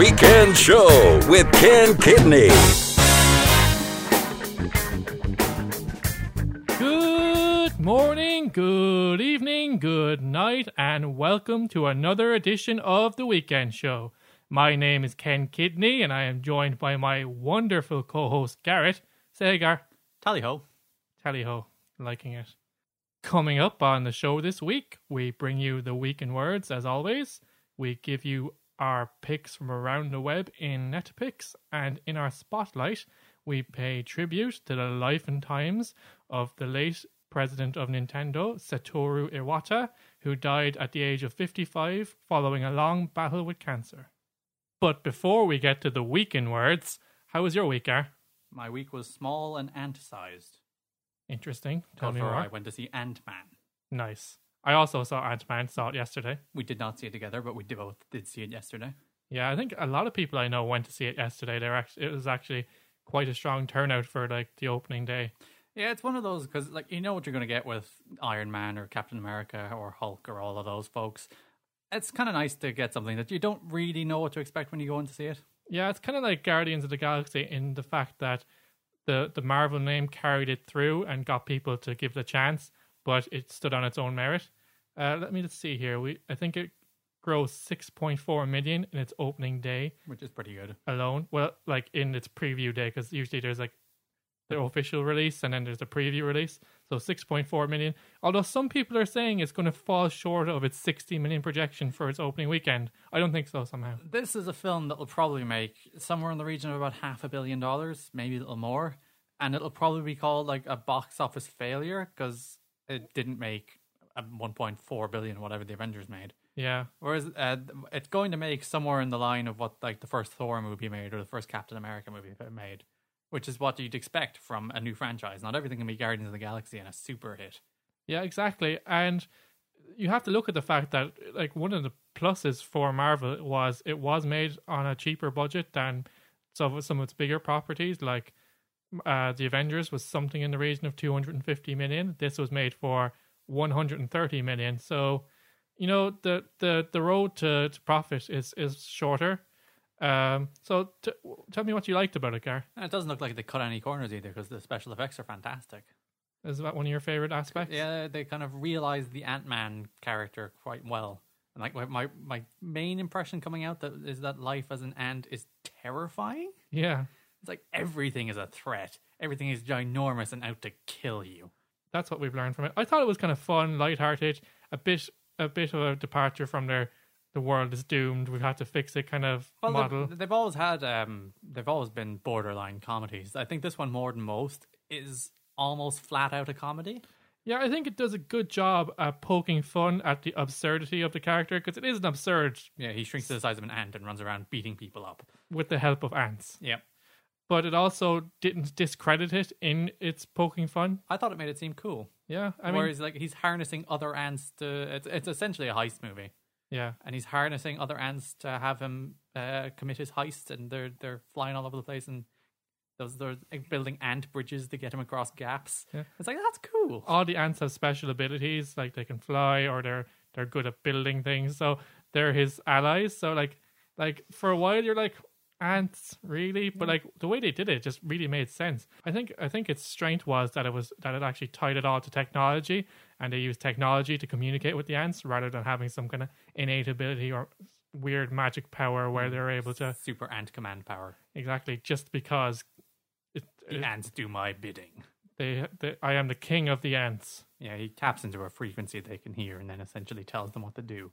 Weekend Show with Ken Kidney. Good morning, good evening, good night, and welcome to another edition of The Weekend Show. My name is Ken Kidney, and I am joined by my wonderful co-host, Garrett Segar. Tally-ho. Tally-ho. Liking it. Coming up on the show this week, we bring you the Week in Words, as always. We give you our picks from around the web in NetPicks, and in our Spotlight, we pay tribute to the life and times of the late president of Nintendo, Satoru Iwata, who died at the age of 55 following a long battle with cancer. But before we get to the Week in Words, how was your week, Gar? My week was small and ant-sized. Interesting. Tell me more. I went to see Ant-Man. Nice. I also saw Ant-Man, saw it yesterday. We did not see it together, but we both did see it yesterday. Yeah, I think a lot of people I know went to see it yesterday. It was actually quite a strong turnout for like the opening day. Yeah, it's one of those, because like, you know what you're going to get with Iron Man or Captain America or Hulk or all of those folks. It's kind of nice to get something that you don't really know what to expect when you go in to see it. Yeah, it's kind of like Guardians of the Galaxy in the fact that the Marvel name carried it through and got people to give the chance, but it stood on its own merit. Let's see here. I think it grossed 6.4 million in its opening day. Which is pretty good. Alone. Well, like in its preview day, because usually there's like the official release and then there's the preview release. So 6.4 million. Although some people are saying it's going to fall short of its 60 million projection for its opening weekend. I don't think so somehow. This is a film that will probably make somewhere in the region of about $500 million, maybe a little more. And it'll probably be called like a box office failure because it didn't make $1.4 billion, whatever the Avengers made. Yeah. Whereas it's going to make somewhere in the line of what like the first Thor movie made or the first Captain America movie made, which is what you'd expect from a new franchise. Not everything can be Guardians of the Galaxy and a super hit. Yeah, exactly. And you have to look at the fact that like one of the pluses for Marvel was it was made on a cheaper budget than some of its bigger properties, like The Avengers was something in the region of 250 million. This was made for 130 million. So, you know, the road to profit is shorter. So tell me what you liked about it, Gar. And it doesn't look like they cut any corners either because the special effects are fantastic. Is that one of your favorite aspects? Yeah, they kind of realized the Ant-Man character quite well. And like my main impression coming out is that life as an ant is terrifying. Yeah. It's like everything is a threat. Everything is ginormous and out to kill you. That's what we've learned from it. I thought it was kind of fun, lighthearted, a bit of a departure from their "the world is doomed, we've had to fix it" kind of model. They've always had, they've always been borderline comedies. I think this one more than most is almost flat out a comedy. Yeah, I think it does a good job at poking fun at the absurdity of the character, because it is an absurd. Yeah, he shrinks to the size of an ant and runs around beating people up with the help of ants. Yep. But it also didn't discredit it in its poking fun. I thought it made it seem cool. Yeah, I mean, whereas like he's harnessing other ants to it's essentially a heist movie. Yeah, and he's harnessing other ants to have him commit his heist, and they're flying all over the place, and they're building ant bridges to get him across gaps. Yeah. It's like that's cool. All the ants have special abilities, like they can fly or they're good at building things, so they're his allies. So like for a while you're like, ants, really? But like the way they did it just really made sense. I think its strength was that it actually tied it all to technology, and they used technology to communicate with the ants rather than having some kind of innate ability or weird magic power where they're able to super ant command power. Exactly, just because the ants do my bidding. I am the king of the ants. Yeah, he taps into a frequency they can hear and then essentially tells them what to do.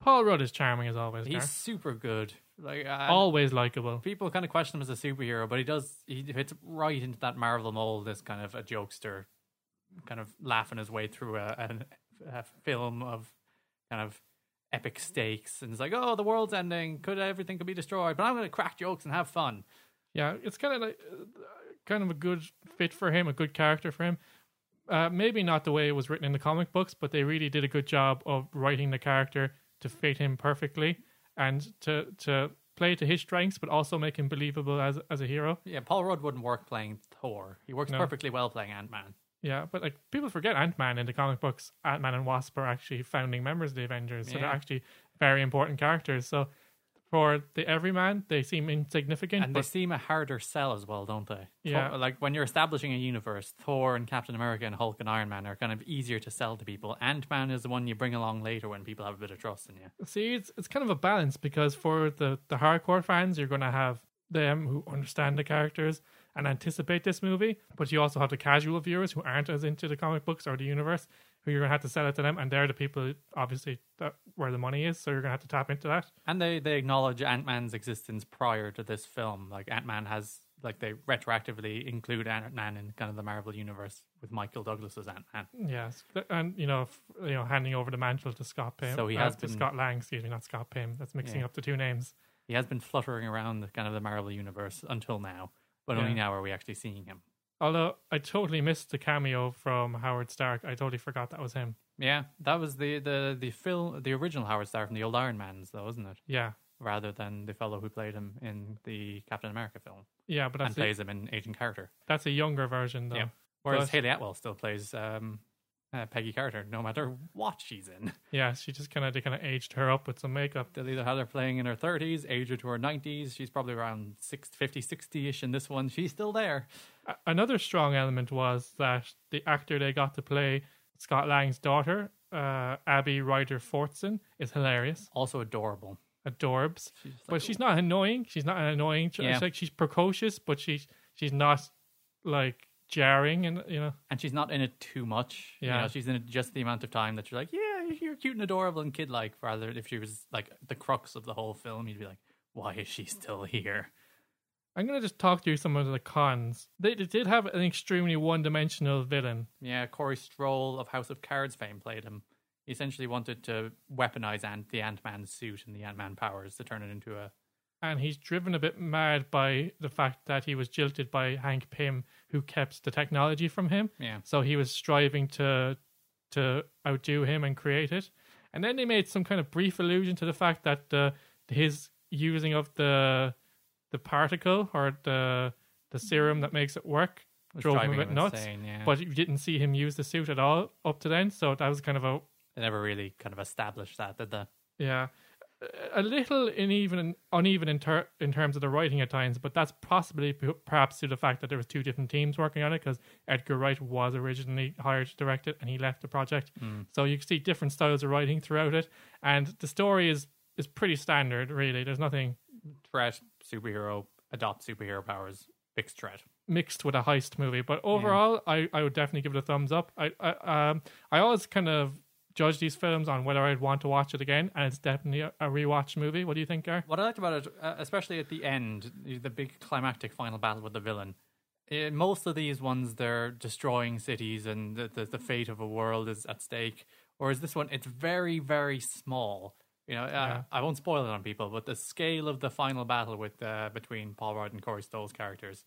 Paul Rudd is charming as always. He's super good. Like always likable. People kind of question him as a superhero, but he fits right into that Marvel mold as kind of a jokester, kind of laughing his way through a film of kind of epic stakes. And it's like, oh, the world's ending. Everything could be destroyed, but I'm going to crack jokes and have fun. Yeah, it's kind of like a good fit for him, a good character for him. Maybe not the way it was written in the comic books, but they really did a good job of writing the character to fit him perfectly and to play to his strengths, but also make him believable as a hero. Yeah, Paul Rudd wouldn't work playing Thor. He works perfectly well playing Ant-Man. Yeah, but like people forget Ant-Man in the comic books. Ant-Man and Wasp are actually founding members of the Avengers, so they're actually very important characters. So For the everyman, they seem insignificant. And they seem a harder sell as well, don't they? Yeah. Thor, like when you're establishing a universe, Thor and Captain America and Hulk and Iron Man are kind of easier to sell to people. Ant-Man is the one you bring along later when people have a bit of trust in you. See, it's kind of a balance, because for the hardcore fans, you're going to have them who understand the characters and anticipate this movie, but you also have the casual viewers who aren't as into the comic books or the universe, who you're going to have to sell it to them, and they're the people, obviously, that where the money is, so you're going to have to tap into that. And they acknowledge Ant-Man's existence prior to this film. Like, Ant-Man has, like, they retroactively include Ant-Man in kind of the Marvel universe with Michael Douglas's Ant-Man. Yes, and, you know, handing over the mantle to Scott Pym. So he has been... Scott Lang, excuse me, not Scott Pym. That's mixing up the two names. He has been fluttering around the kind of the Marvel universe until now, but only now are we actually seeing him. Although I totally missed the cameo from Howard Stark. I totally forgot that was him. Yeah, that was the film, the original Howard Stark from the old Iron Man's, though, isn't it? Yeah. Rather than the fellow who played him in the Captain America film. Yeah, but plays him in Agent Carter. That's a younger version, though. Yeah. Whereas Hayley Atwell still plays Peggy Carter, no matter what she's in. Yeah, she just kind of aged her up with some makeup. They'll either have her playing in her 30s, age her to her 90s. She's probably around 50, 60-ish in this one. She's still there. Another strong element was that the actor they got to play Scott Lang's daughter, Abby Ryder-Fortson, is hilarious. Also adorable. Adorbs. She's like, but she's not annoying. She's not an annoying. It's like she's precocious, but she's not like jarring, and you know, and she's not in it too much. Yeah, you know, she's in it just the amount of time that you're like, yeah, you're cute and adorable and kid-like. Rather, if she was like the crux of the whole film, you'd be like, why is she still here? I'm gonna just talk through some of the cons. They did have an extremely one-dimensional villain. Yeah, Corey Stroll of House of Cards fame played him. He essentially wanted to weaponize the Ant-Man suit and the Ant-Man powers to turn it into a... And he's driven a bit mad by the fact that he was jilted by Hank Pym, who kept the technology from him. Yeah. So he was striving to outdo him and create it. And then they made some kind of brief allusion to the fact that his using of the particle or the serum that makes it work drove him a bit nuts. Insane, yeah. But you didn't see him use the suit at all up to then. So that was kind of a... They never really kind of established that, did they? Yeah. A little uneven in terms of the writing at times, but that's possibly perhaps due to the fact that there was two different teams working on it, because Edgar Wright was originally hired to direct it and he left the project. So you can see different styles of writing throughout it, and the story is pretty standard, really. There's nothing... Threat, superhero, adopt superhero powers, fixed threat. Mixed with a heist movie, but overall, I would definitely give it a thumbs up. I always kind of judge these films on whether I'd want to watch it again, and it's definitely a rewatch movie. What do you think, Gar? What I liked about it, especially at the end, the big climactic final battle with the villain, in most of these ones they're destroying cities and the fate of a world is at stake, whereas this one, it's very, very small. You know, I won't spoil it on people, but the scale of the final battle with between Paul Rudd and Corey Stoll's characters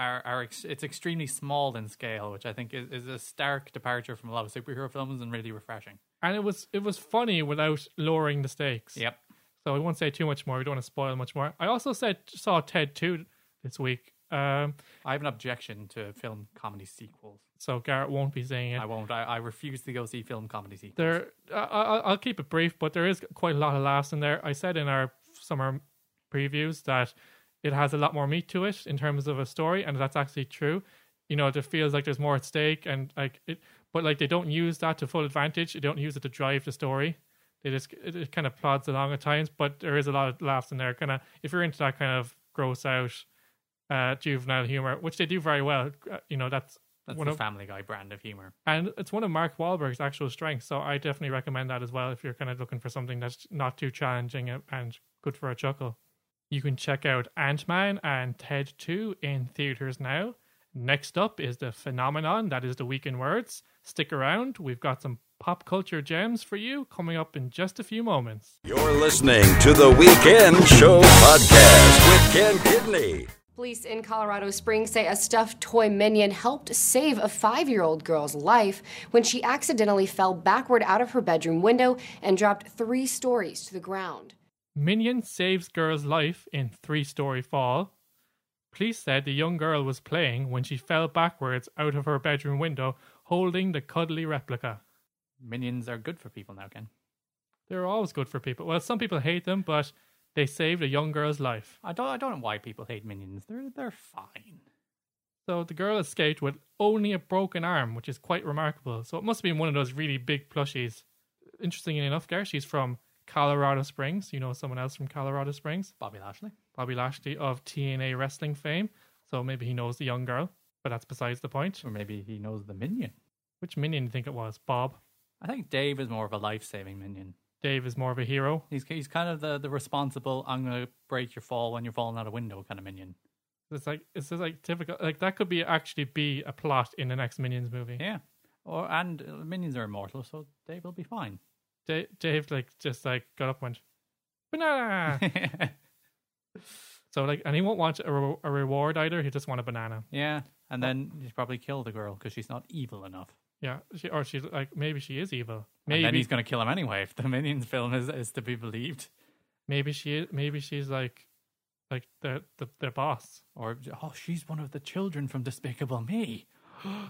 it's extremely small in scale, which I think is a stark departure from a lot of superhero films and really refreshing. And it was funny without lowering the stakes. Yep. So I won't say too much more. We don't want to spoil much more. I also saw Ted 2 this week. I have an objection to film comedy sequels. So Garrett won't be saying it. I won't. I refuse to go see film comedy sequels. I'll keep it brief, but there is quite a lot of laughs in there. I said in our summer previews that it has a lot more meat to it in terms of a story, and that's actually true. You know, it feels like there's more at stake, and like it, but like they don't use that to full advantage. They don't use it to drive the story. They just it kind of plods along at times, but there is a lot of laughs in there. Kind of, if you're into that kind of gross out juvenile humor, which they do very well, you know, that's the Family Guy brand of humor, and it's one of Mark Wahlberg's actual strengths. So I definitely recommend that as well if you're kind of looking for something that's not too challenging and good for a chuckle. You can check out Ant-Man and Ted 2 in theaters now. Next up is the phenomenon that is The Week in Words. Stick around. We've got some pop culture gems for you coming up in just a few moments. You're listening to The Weekend Show Podcast with Ken Kidney. Police in Colorado Springs say a stuffed toy minion helped save a 5-year-old girl's life when she accidentally fell backward out of her bedroom window and dropped 3 stories to the ground. Minion saves girl's life in 3-story fall. Police said the young girl was playing when she fell backwards out of her bedroom window holding the cuddly replica. Minions are good for people now, Ken. They're always good for people. Well, some people hate them, but They saved a young girl's life. I don't know why people hate Minions. They're fine. So the girl escaped with only a broken arm, which is quite remarkable. So it must have been one of those really big plushies. Interestingly enough, Gar, she's from Colorado Springs. You know someone else from Colorado Springs? Bobby Lashley. Bobby Lashley of TNA wrestling fame. So maybe he knows the young girl, but that's besides the point. Or maybe he knows the minion. Which minion do you think it was? Bob? I think Dave is more of a life-saving minion. Dave is more of a hero. He's kind of the responsible, I'm going to break your fall when you're falling out a window kind of minion. It's just like typical. Like that could be actually be a plot in the next Minions movie. Yeah. And Minions are immortal, so Dave will be fine. Dave just got up and went, banana! So and he won't want a reward either. He just want a banana. Yeah. And then he's probably kill the girl because she's not evil enough. Yeah, she's like, maybe she is evil. Maybe. And then he's going to kill him anyway if the Minions film is to be believed. Maybe she's like their boss. Or, oh, she's one of the children from Despicable Me.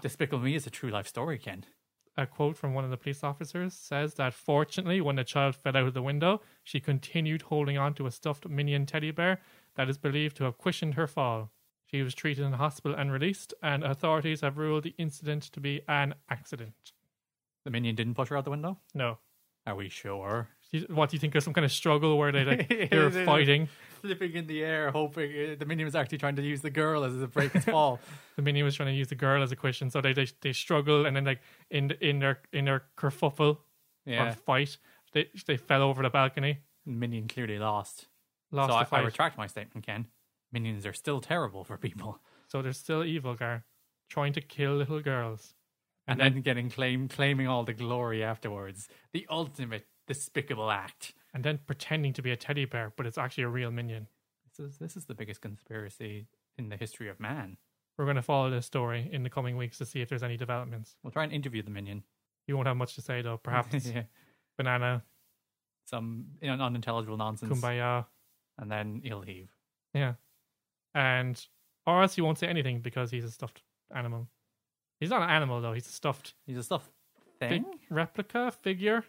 Despicable Me is a true life story, Ken. A quote from one of the police officers says that fortunately when the child fell out of the window, she continued holding on to a stuffed minion teddy bear that is believed to have cushioned her fall. She was treated in hospital and released, and authorities have ruled the incident to be an accident. The minion didn't push her out the window? No. Are we sure? What, do you think there's some kind of struggle where they're fighting? Flipping in the air, hoping the minion was actually trying to use the girl as a break its fall. The minion was trying to use the girl as a cushion, so they struggle, and then in their kerfuffle or fight, they fell over the balcony. Minion clearly lost. So I retract my statement, Ken. Minions are still terrible for people. So they're still evil, Gar. Trying to kill little girls. And then getting claiming all the glory afterwards. The ultimate despicable act. And then pretending to be a teddy bear, but it's actually a real minion. This is the biggest conspiracy in the history of man. We're going to follow this story in the coming weeks to see if there's any developments. We'll try and interview the minion. You won't have much to say, though. Perhaps banana. Some unintelligible nonsense. Kumbaya. And then he'll heave. Yeah. And or else he won't say anything because he's a stuffed animal. He's not an animal though. He's a stuffed thing, big replica figure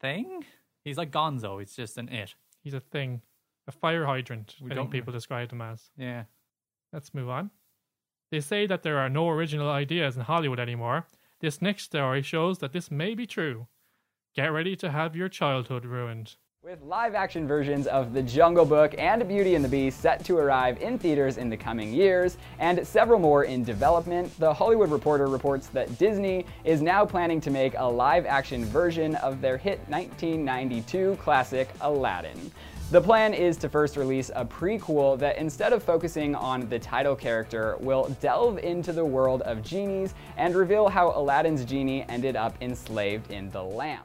thing. He's like Gonzo. It's just an it. He's a thing, a fire hydrant. People describe him as. Yeah. Let's move on. They say that there are no original ideas in Hollywood anymore. This next story shows that this may be true. Get ready to have your childhood ruined. With live-action versions of The Jungle Book and Beauty and the Beast set to arrive in theaters in the coming years, and several more in development, The Hollywood Reporter reports that Disney is now planning to make a live-action version of their hit 1992 classic Aladdin. The plan is to first release a prequel that, instead of focusing on the title character, will delve into the world of genies and reveal how Aladdin's genie ended up enslaved in the lamp.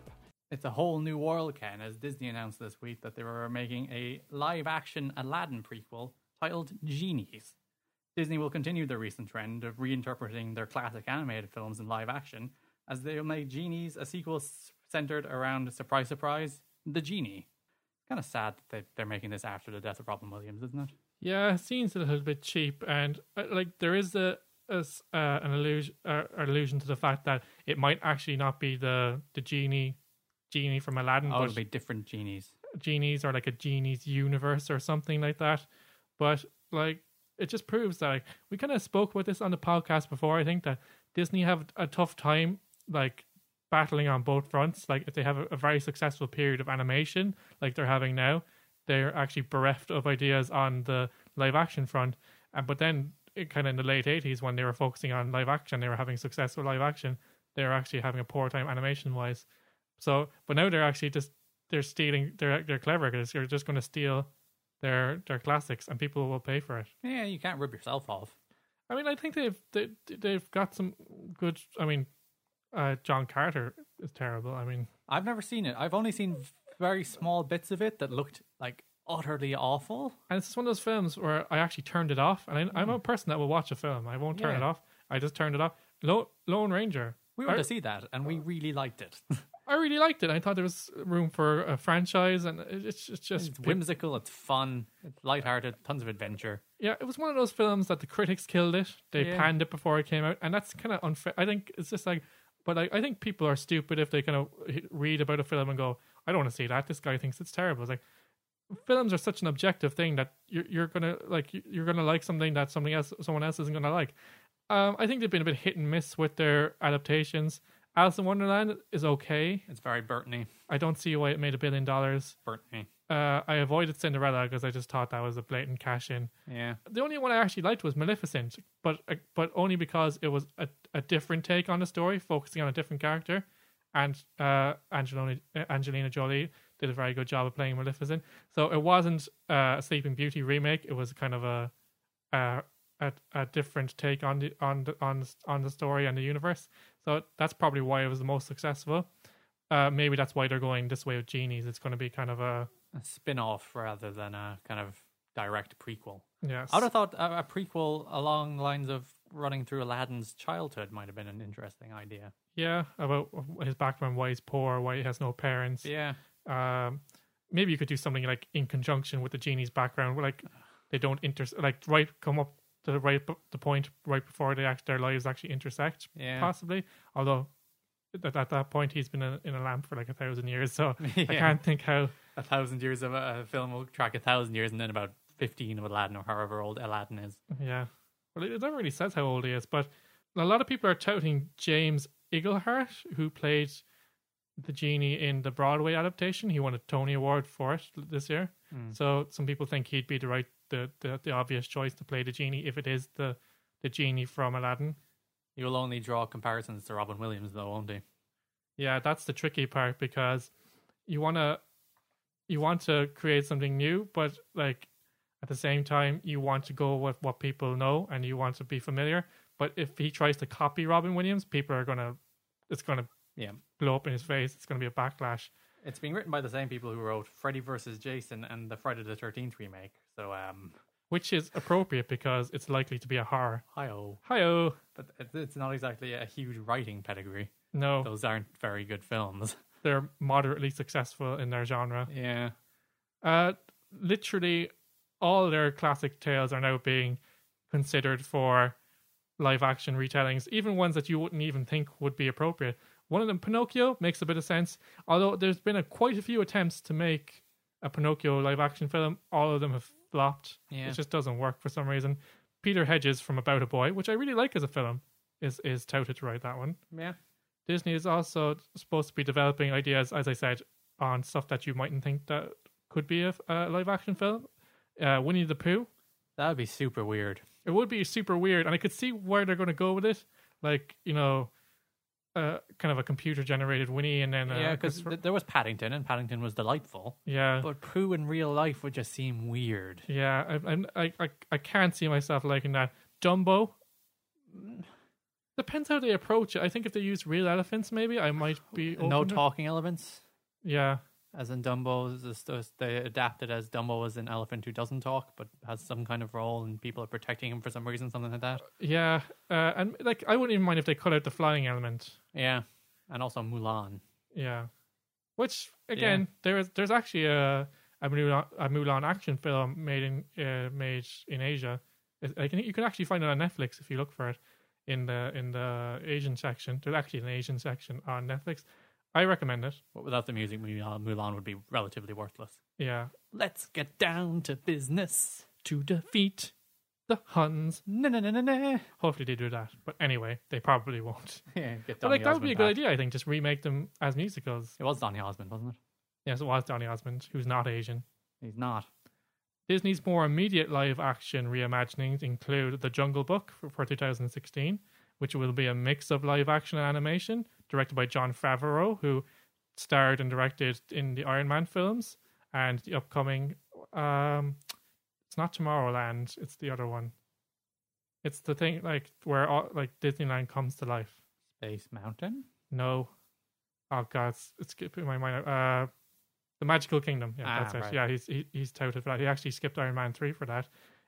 It's a whole new world, Ken, as Disney announced this week that they were making a live-action Aladdin prequel titled Genies. Disney will continue their recent trend of reinterpreting their classic animated films in live-action, as they will make Genies a sequel centered around, surprise, surprise, the genie. It's kind of sad that they're making this after the death of Robin Williams, isn't it? Yeah, it seems a little bit cheap, and there is an allusion to the fact that it might actually not be the genie from Aladdin. Oh, it'll be different genies. Genies or a Genies universe or something like that. But it just proves that we kind of spoke about this on the podcast before. I think that Disney have a tough time battling on both fronts. If they have a very successful period of animation like they're having now, they're actually bereft of ideas on the live action front. And but then kind of in the late 80s when they were focusing on live action, they were having successful live action. They were actually having a poor time animation wise. So, but now they're actually stealing. They're clever because they're just going to steal their classics, and people will pay for it. Yeah, you can't rip yourself off. I mean, I think they've got some good. I mean, John Carter is terrible. I mean, I've never seen it. I've only seen very small bits of it that looked utterly awful. And it's just one of those films where I actually turned it off. And I'm a person that will watch a film. I won't turn it off. I just turned it off. Lone Ranger. We went to see that, and we really liked it. I really liked it. I thought there was room for a franchise, and it's whimsical, it's fun, it's lighthearted, tons of adventure. Yeah, it was one of those films that the critics killed it. They panned it before it came out, and that's kind of unfair. I think it's just I think people are stupid if they kind of read about a film and go, I don't want to see that. This guy thinks it's terrible. It's films are such an objective thing that you're gonna like something that someone else isn't gonna like. I think they've been a bit hit and miss with their adaptations. Alice in Wonderland is okay. It's very Burtony. I don't see why it made $1 billion. Burtony. I avoided Cinderella because I just thought that was a blatant cash in. Yeah. The only one I actually liked was Maleficent, but only because it was a different take on the story, focusing on a different character, and Angelina Jolie did a very good job of playing Maleficent. So it wasn't a Sleeping Beauty remake. It was kind of a different take on the story and the universe. So that's probably why it was the most successful. Maybe that's why they're going this way with Genies. It's going to be kind of a spin-off rather than a kind of direct prequel. Yes, I would have thought a prequel along the lines of running through Aladdin's childhood might have been an interesting idea. Yeah, about his background, why he's poor, why he has no parents. Yeah. Maybe you could do something like in conjunction with the Genie's background, where like they don't come up to the point right before their lives actually intersect. Yeah. Possibly, although at that point he's been in a lamp for like 1,000 years, so yeah. I can't think how 1,000 years of a film will track 1,000 years, and then about 15 of Aladdin, or however old Aladdin is. Yeah, well, it never really says how old he is, but a lot of people are touting James Iglehart, who played the genie in the Broadway adaptation. He won a Tony Award for it this year. So some people think he'd be the obvious choice to play the genie if it is the genie from Aladdin. You'll only draw comparisons to Robin Williams, though, won't you? Yeah, that's the tricky part, because you want to create something new, but like at the same time you want to go with what people know and you want to be familiar. But if he tries to copy Robin Williams, it's gonna yeah, blow up in his face. It's going to be a backlash. It's being written by the same people who wrote Freddy vs. Jason and the Friday the 13th remake. So, which is appropriate because it's likely to be a horror. Hi-oh. But it's not exactly a huge writing pedigree. No. Those aren't very good films. They're moderately successful in their genre. Yeah. Literally all their classic tales are now being considered for live action retellings, even ones that you wouldn't even think would be appropriate. One of them, Pinocchio, makes a bit of sense. Although there's been quite a few attempts to make a Pinocchio live-action film. All of them have flopped. Yeah. It just doesn't work for some reason. Peter Hedges from About a Boy, which I really like as a film, is touted to write that one. Yeah. Disney is also supposed to be developing ideas, as I said, on stuff that you mightn't think that could be a live-action film. Winnie the Pooh. That would be super weird. It would be super weird, and I could see where they're going to go with it. Like, you know, kind of a computer-generated Winnie, and then because there was Paddington, and Paddington was delightful. Yeah, but Pooh in real life would just seem weird. Yeah, I can't see myself liking that. Dumbo, depends how they approach it. I think if they use real elephants, maybe I might be open. No talking elephants. Yeah, as in Dumbo, they adapted as Dumbo as an elephant who doesn't talk but has some kind of role, and people are protecting him for some reason, something like that. Yeah, and like I wouldn't even mind if they cut out the flying element. Yeah, and also Mulan. Yeah, which again, there's actually a Mulan action film made in Asia. You can actually find it on Netflix if you look for it in the Asian section. There's actually an Asian section on Netflix. I recommend it. But without the music, Mulan would be relatively worthless. Yeah. Let's get down to business to defeat the Huns. Na-na-na-na-na. Hopefully they do that. But anyway, they probably won't. Yeah, get Donny Osmond. But that would be a good idea, I think. Just remake them as musicals. It was Donny Osmond, wasn't it? Yes, it was Donny Osmond, who's not Asian. He's not. Disney's more immediate live-action reimaginings include The Jungle Book for 2016, which will be a mix of live-action and animation, directed by Jon Favreau, who starred and directed in the Iron Man films and the upcoming it's not Tomorrowland, it's the other one. It's the thing like where all, like Disneyland comes to life. Space Mountain? No. Oh god, it's skipping my mind. The Magical Kingdom. Yeah, that's right. It. Yeah, he's touted for that. He actually skipped Iron Man 3 for that.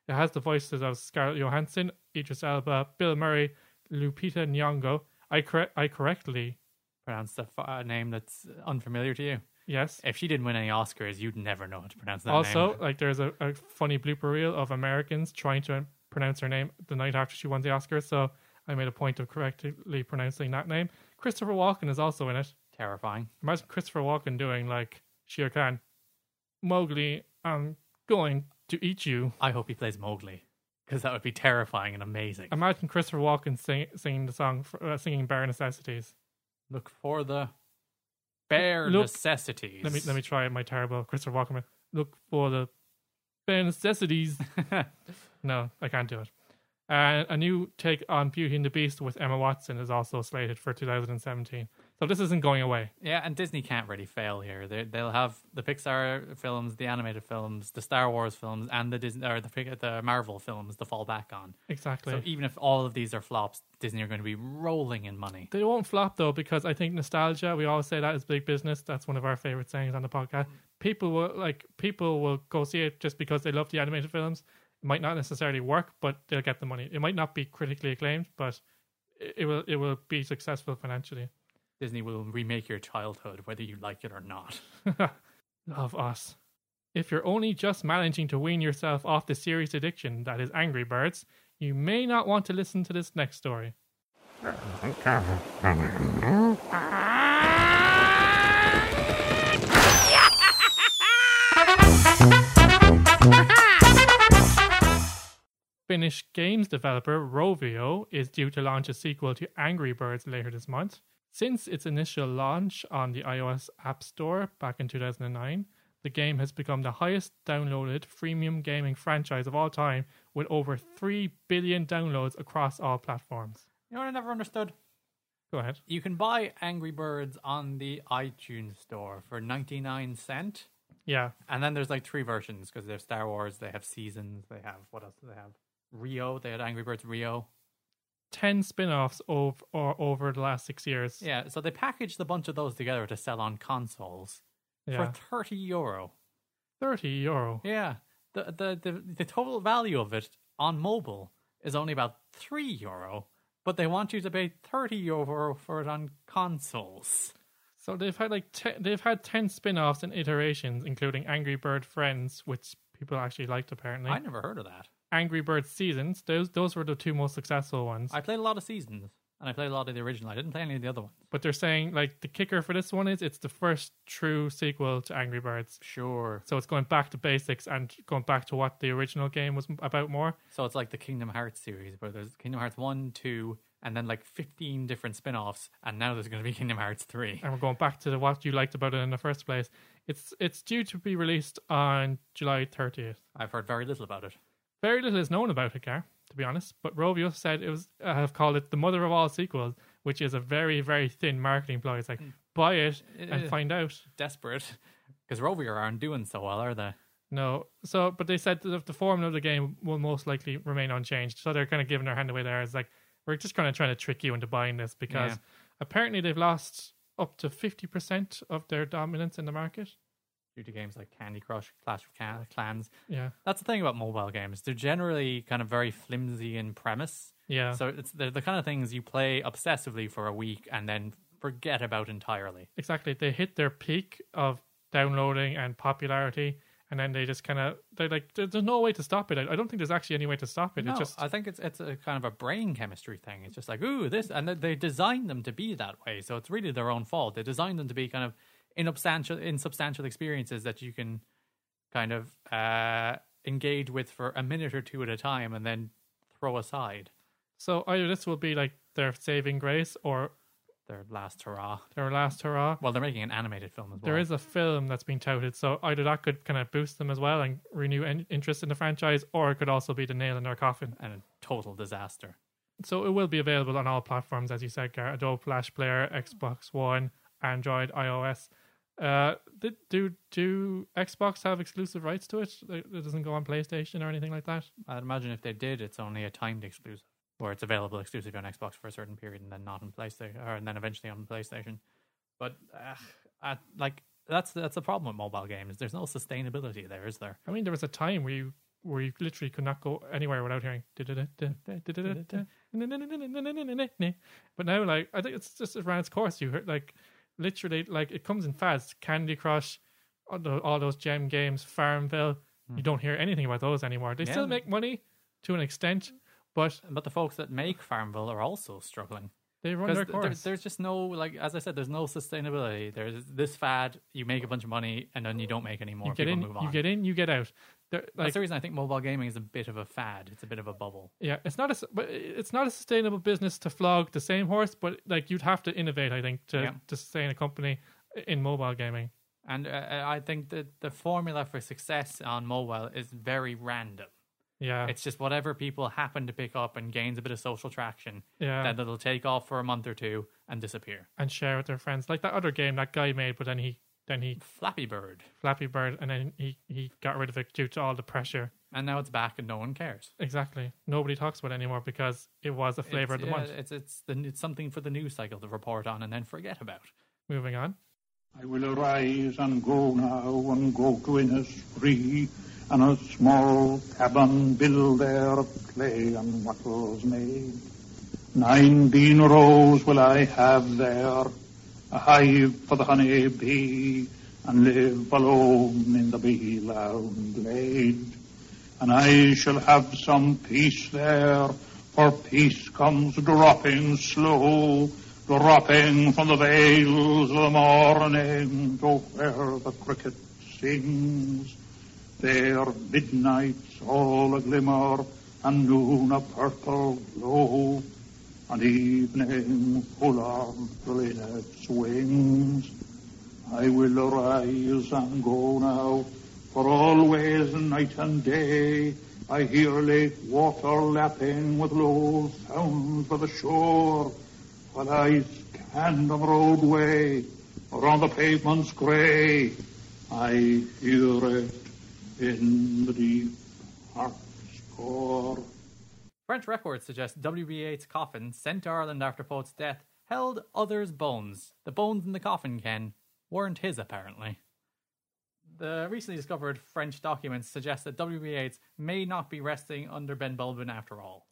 It has the voices of Scarlett Johansson, Idris Elba, Bill Murray, Lupita Nyong'o. I correctly pronounced a name that's unfamiliar to you. Yes. If she didn't win any Oscars, you'd never know how to pronounce that name. Also, like, there's a funny blooper reel of Americans trying to pronounce her name the night after she won the Oscars, so I made a point of correctly pronouncing that name. Christopher Walken is also in it. Terrifying. Imagine Christopher Walken doing, like, Shere Khan, Mowgli, I'm going to eat you. I hope he plays Mowgli, because that would be terrifying and amazing. Imagine Christopher Walken singing the song, singing Bare Necessities. Look for the bare necessities. Let me try my terrible Christopher Walken. Look for the bare necessities. No, I can't do it. A new take on Beauty and the Beast with Emma Watson is also slated for 2017. So this isn't going away. Yeah, and Disney can't really fail here. They'll have the Pixar films, the animated films, the Star Wars films, and the Disney or the Marvel films to fall back on. Exactly. So even if all of these are flops, Disney are going to be rolling in money. They won't flop though, because I think nostalgia. We always say that is big business. That's one of our favorite sayings on the podcast. People will go see it just because they love the animated films. It might not necessarily work, but they'll get the money. It might not be critically acclaimed, but it will be successful financially. Disney will remake your childhood, whether you like it or not. Love us. If you're only just managing to wean yourself off the serious addiction that is Angry Birds, you may not want to listen to this next story. Finnish games developer Rovio is due to launch a sequel to Angry Birds later this month. Since its initial launch on the iOS App Store back in 2009, the game has become the highest downloaded freemium gaming franchise of all time, with over 3 billion downloads across all platforms. You know what I never understood? Go ahead. You can buy Angry Birds on the iTunes Store for 99¢. Yeah. And then there's like 3 versions, because they have Star Wars, they have Seasons, they have, what else do they have? Rio, they had Angry Birds Rio. 10 spin-offs over the last 6 years. Yeah, so they packaged a bunch of those together to sell on consoles for €30. €30? Yeah. The total value of it on mobile is only about €3, but they want you to pay €30 for it on consoles. So they've had 10 spin-offs and iterations, including Angry Bird Friends, which people actually liked apparently. I never heard of that. Angry Birds Seasons, those were the 2 most successful ones. I played a lot of Seasons, and I played a lot of the original. I didn't play any of the other ones. But they're saying, the kicker for this one is it's the first true sequel to Angry Birds. Sure. So it's going back to basics and going back to what the original game was about more. So it's like the Kingdom Hearts series, where there's Kingdom Hearts 1, 2, and then 15 different spin-offs, and now there's going to be Kingdom Hearts 3. And we're going back to what you liked about it in the first place. It's due to be released on July 30th. I've heard very little about it. Very little is known about it, Gar, to be honest, but Rovio said have called it the mother of all sequels, which is a very, very thin marketing ploy. It's buy it and find out. Desperate, because Rovio aren't doing so well, are they? No. So, but they said that the form of the game will most likely remain unchanged, so they're kind of giving their hand away there. It's we're just kind of trying to trick you into buying this, because apparently they've lost up to 50% of their dominance in the market. Due to games like Candy Crush, Clash of Clans. Yeah. That's the thing about mobile games. They're generally kind of very flimsy in premise. Yeah. So they're the kind of things you play obsessively for a week and then forget about entirely. Exactly. They hit their peak of downloading and popularity, and then they just kind of, there's no way to stop it. I don't think there's actually any way to stop it. No, it's just, I think it's a kind of a brain chemistry thing. It's just this, and they designed them to be that way. So it's really their own fault. They designed them to be kind of insubstantial experiences that you can kind of engage with for a minute or two at a time and then throw aside. So either this will be their saving grace or their last hurrah. Well, they're making an animated film as well. There is a film that's been touted, so either that could kind of boost them as well and renew interest in the franchise, or it could also be the nail in their coffin. And a total disaster. So it will be available on all platforms, as you said, Garrett. Adobe Flash Player, Xbox One, Android, iOS. Do Xbox have exclusive rights to it? It doesn't go on PlayStation or anything like that? I'd imagine if they did, it's only a timed exclusive, or it's available exclusively on Xbox for a certain period and then not on PlayStation, or and then eventually on PlayStation. But that's the problem with mobile games. There's no sustainability there, is there? I mean, there was a time where you literally could not go anywhere without hearing. But now, I think it's just ran its course. You heard literally, it comes in fads. Candy Crush, all those gem games, Farmville. You don't hear anything about those anymore. They still make money to an extent, but the folks that make Farmville are also struggling. They run their course. There's just no, like, as I said, there's no sustainability. There's this fad, you make a bunch of money, and then you don't make any more. People move on. You get in, you get out. That's the reason I think mobile gaming is a bit of a fad. It's a bit of a bubble. Yeah, it's not a sustainable business to flog the same horse, but like you'd have to innovate, I think, to sustain a company in mobile gaming. And I think that the formula for success on mobile is very random. Yeah, it's just whatever people happen to pick up and gains a bit of social traction. Yeah, then it'll take off for a month or two and disappear and share with their friends, like that other game that guy made, but then he Flappy Bird, and then he got rid of it due to all the pressure, and now it's back and no one cares. Exactly, nobody talks about it anymore because it was a flavor of the month. It's something for the news cycle to report on and then forget about. Moving on. I will arise and go now and go to Innisfree, and a small cabin build there of clay and wattles made. 19 rows will I have there, a hive for the honey bee, and live alone in the bee lounge glade. And I shall have some peace there, for peace comes dropping slow, dropping from the vales of the morning to where the cricket sings. There midnight's all a glimmer, and noon a purple glow, and evening full of the linnet's wings. I will arise and go now, for always night and day I hear lake water lapping with low sounds for the shore. While I stand on the roadway, or on the pavement's grey, I hear it in the deep heart's core. French records suggest W.B. Yeats' coffin, sent to Ireland after Pope's death, held others' bones. The bones in the coffin, Ken, weren't his, apparently. The recently discovered French documents suggest that W.B. Yeats may not be resting under Ben Bulbin after all.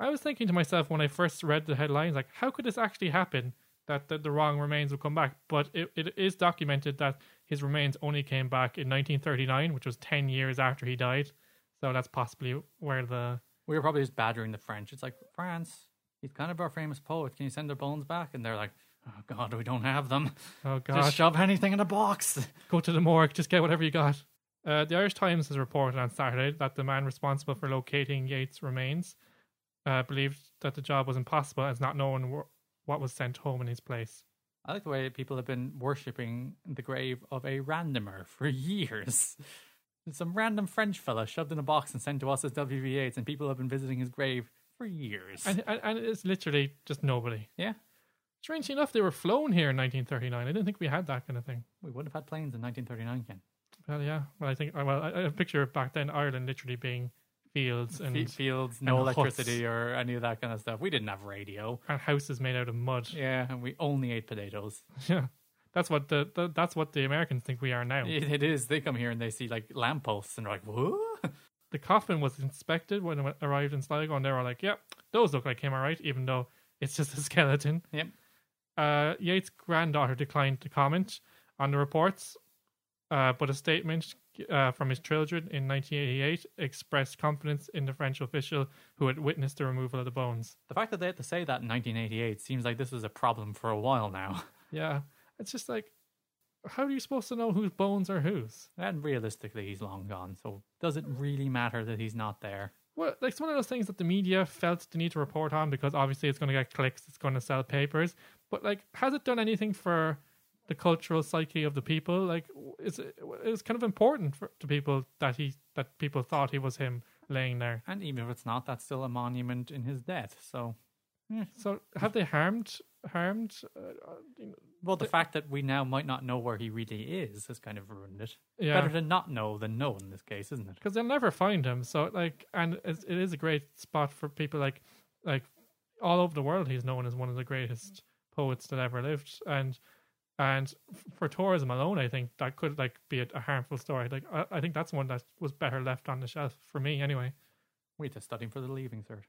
I was thinking to myself when I first read the headlines, like, how could this actually happen, that the wrong remains would come back? But it is documented that his remains only came back in 1939, which was 10 years after he died. So that's possibly where the... We were probably just badgering the French. It's like, France, he's kind of our famous poet. Can you send their bones back? And they're like, oh, God, we don't have them. Oh, God. Just shove anything in a box. Go to the morgue. Just get whatever you got. The Irish Times has reported on Saturday that the man responsible for locating Yeats' remains believed that the job was impossible as not knowing what was sent home in his place. I like the way people have been worshipping the grave of a randomer for years. Some random French fella shoved in a box and sent to us as W.B. Yeats, and people have been visiting his grave for years. And it's literally just nobody. Yeah. Strangely enough, they were flown here in 1939. I didn't think we had that kind of thing. We wouldn't have had planes in 1939, Ken. Well, yeah. Well, I picture back then Ireland literally being... Fields, no electricity huts. Or any of that kind of stuff. We didn't have radio. Our house is made out of mud. Yeah, and we only ate potatoes. Yeah, that's what the Americans think we are now. It is. They come here and they see like lampposts and they're like, whoa. The coffin was inspected when it arrived in Sligo, and they were like, "Yep, yeah, those look like him, all right," even though it's just a skeleton. Yep. Yeats' granddaughter declined to comment on the reports, but a statement from his children in 1988 expressed confidence in the French official who had witnessed the removal of the bones. The fact that they had to say that in 1988 seems like this was a problem for a while now. Yeah, it's just like, how are you supposed to know whose bones are whose? And realistically, he's long gone, so does it really matter that he's not there? Well, like, it's one of those things that the media felt the need to report on because obviously it's going to get clicks, it's going to sell papers, but like, has it done anything for the cultural psyche of the people? Like, it's kind of important to people that people thought he was him laying there. And even if it's not, that's still a monument in his death. So, yeah. So have they harmed? Well, the fact that we now might not know where he really is has kind of ruined it. Yeah. Better to not know than know in this case, isn't it? Because they'll never find him. So, like, and it is a great spot for people. Like all over the world, he's known as one of the greatest poets that ever lived, and. And for tourism alone, I think that could like be a harmful story. Like I think that's one that was better left on the shelf for me, anyway. We just studying for the leaving cert.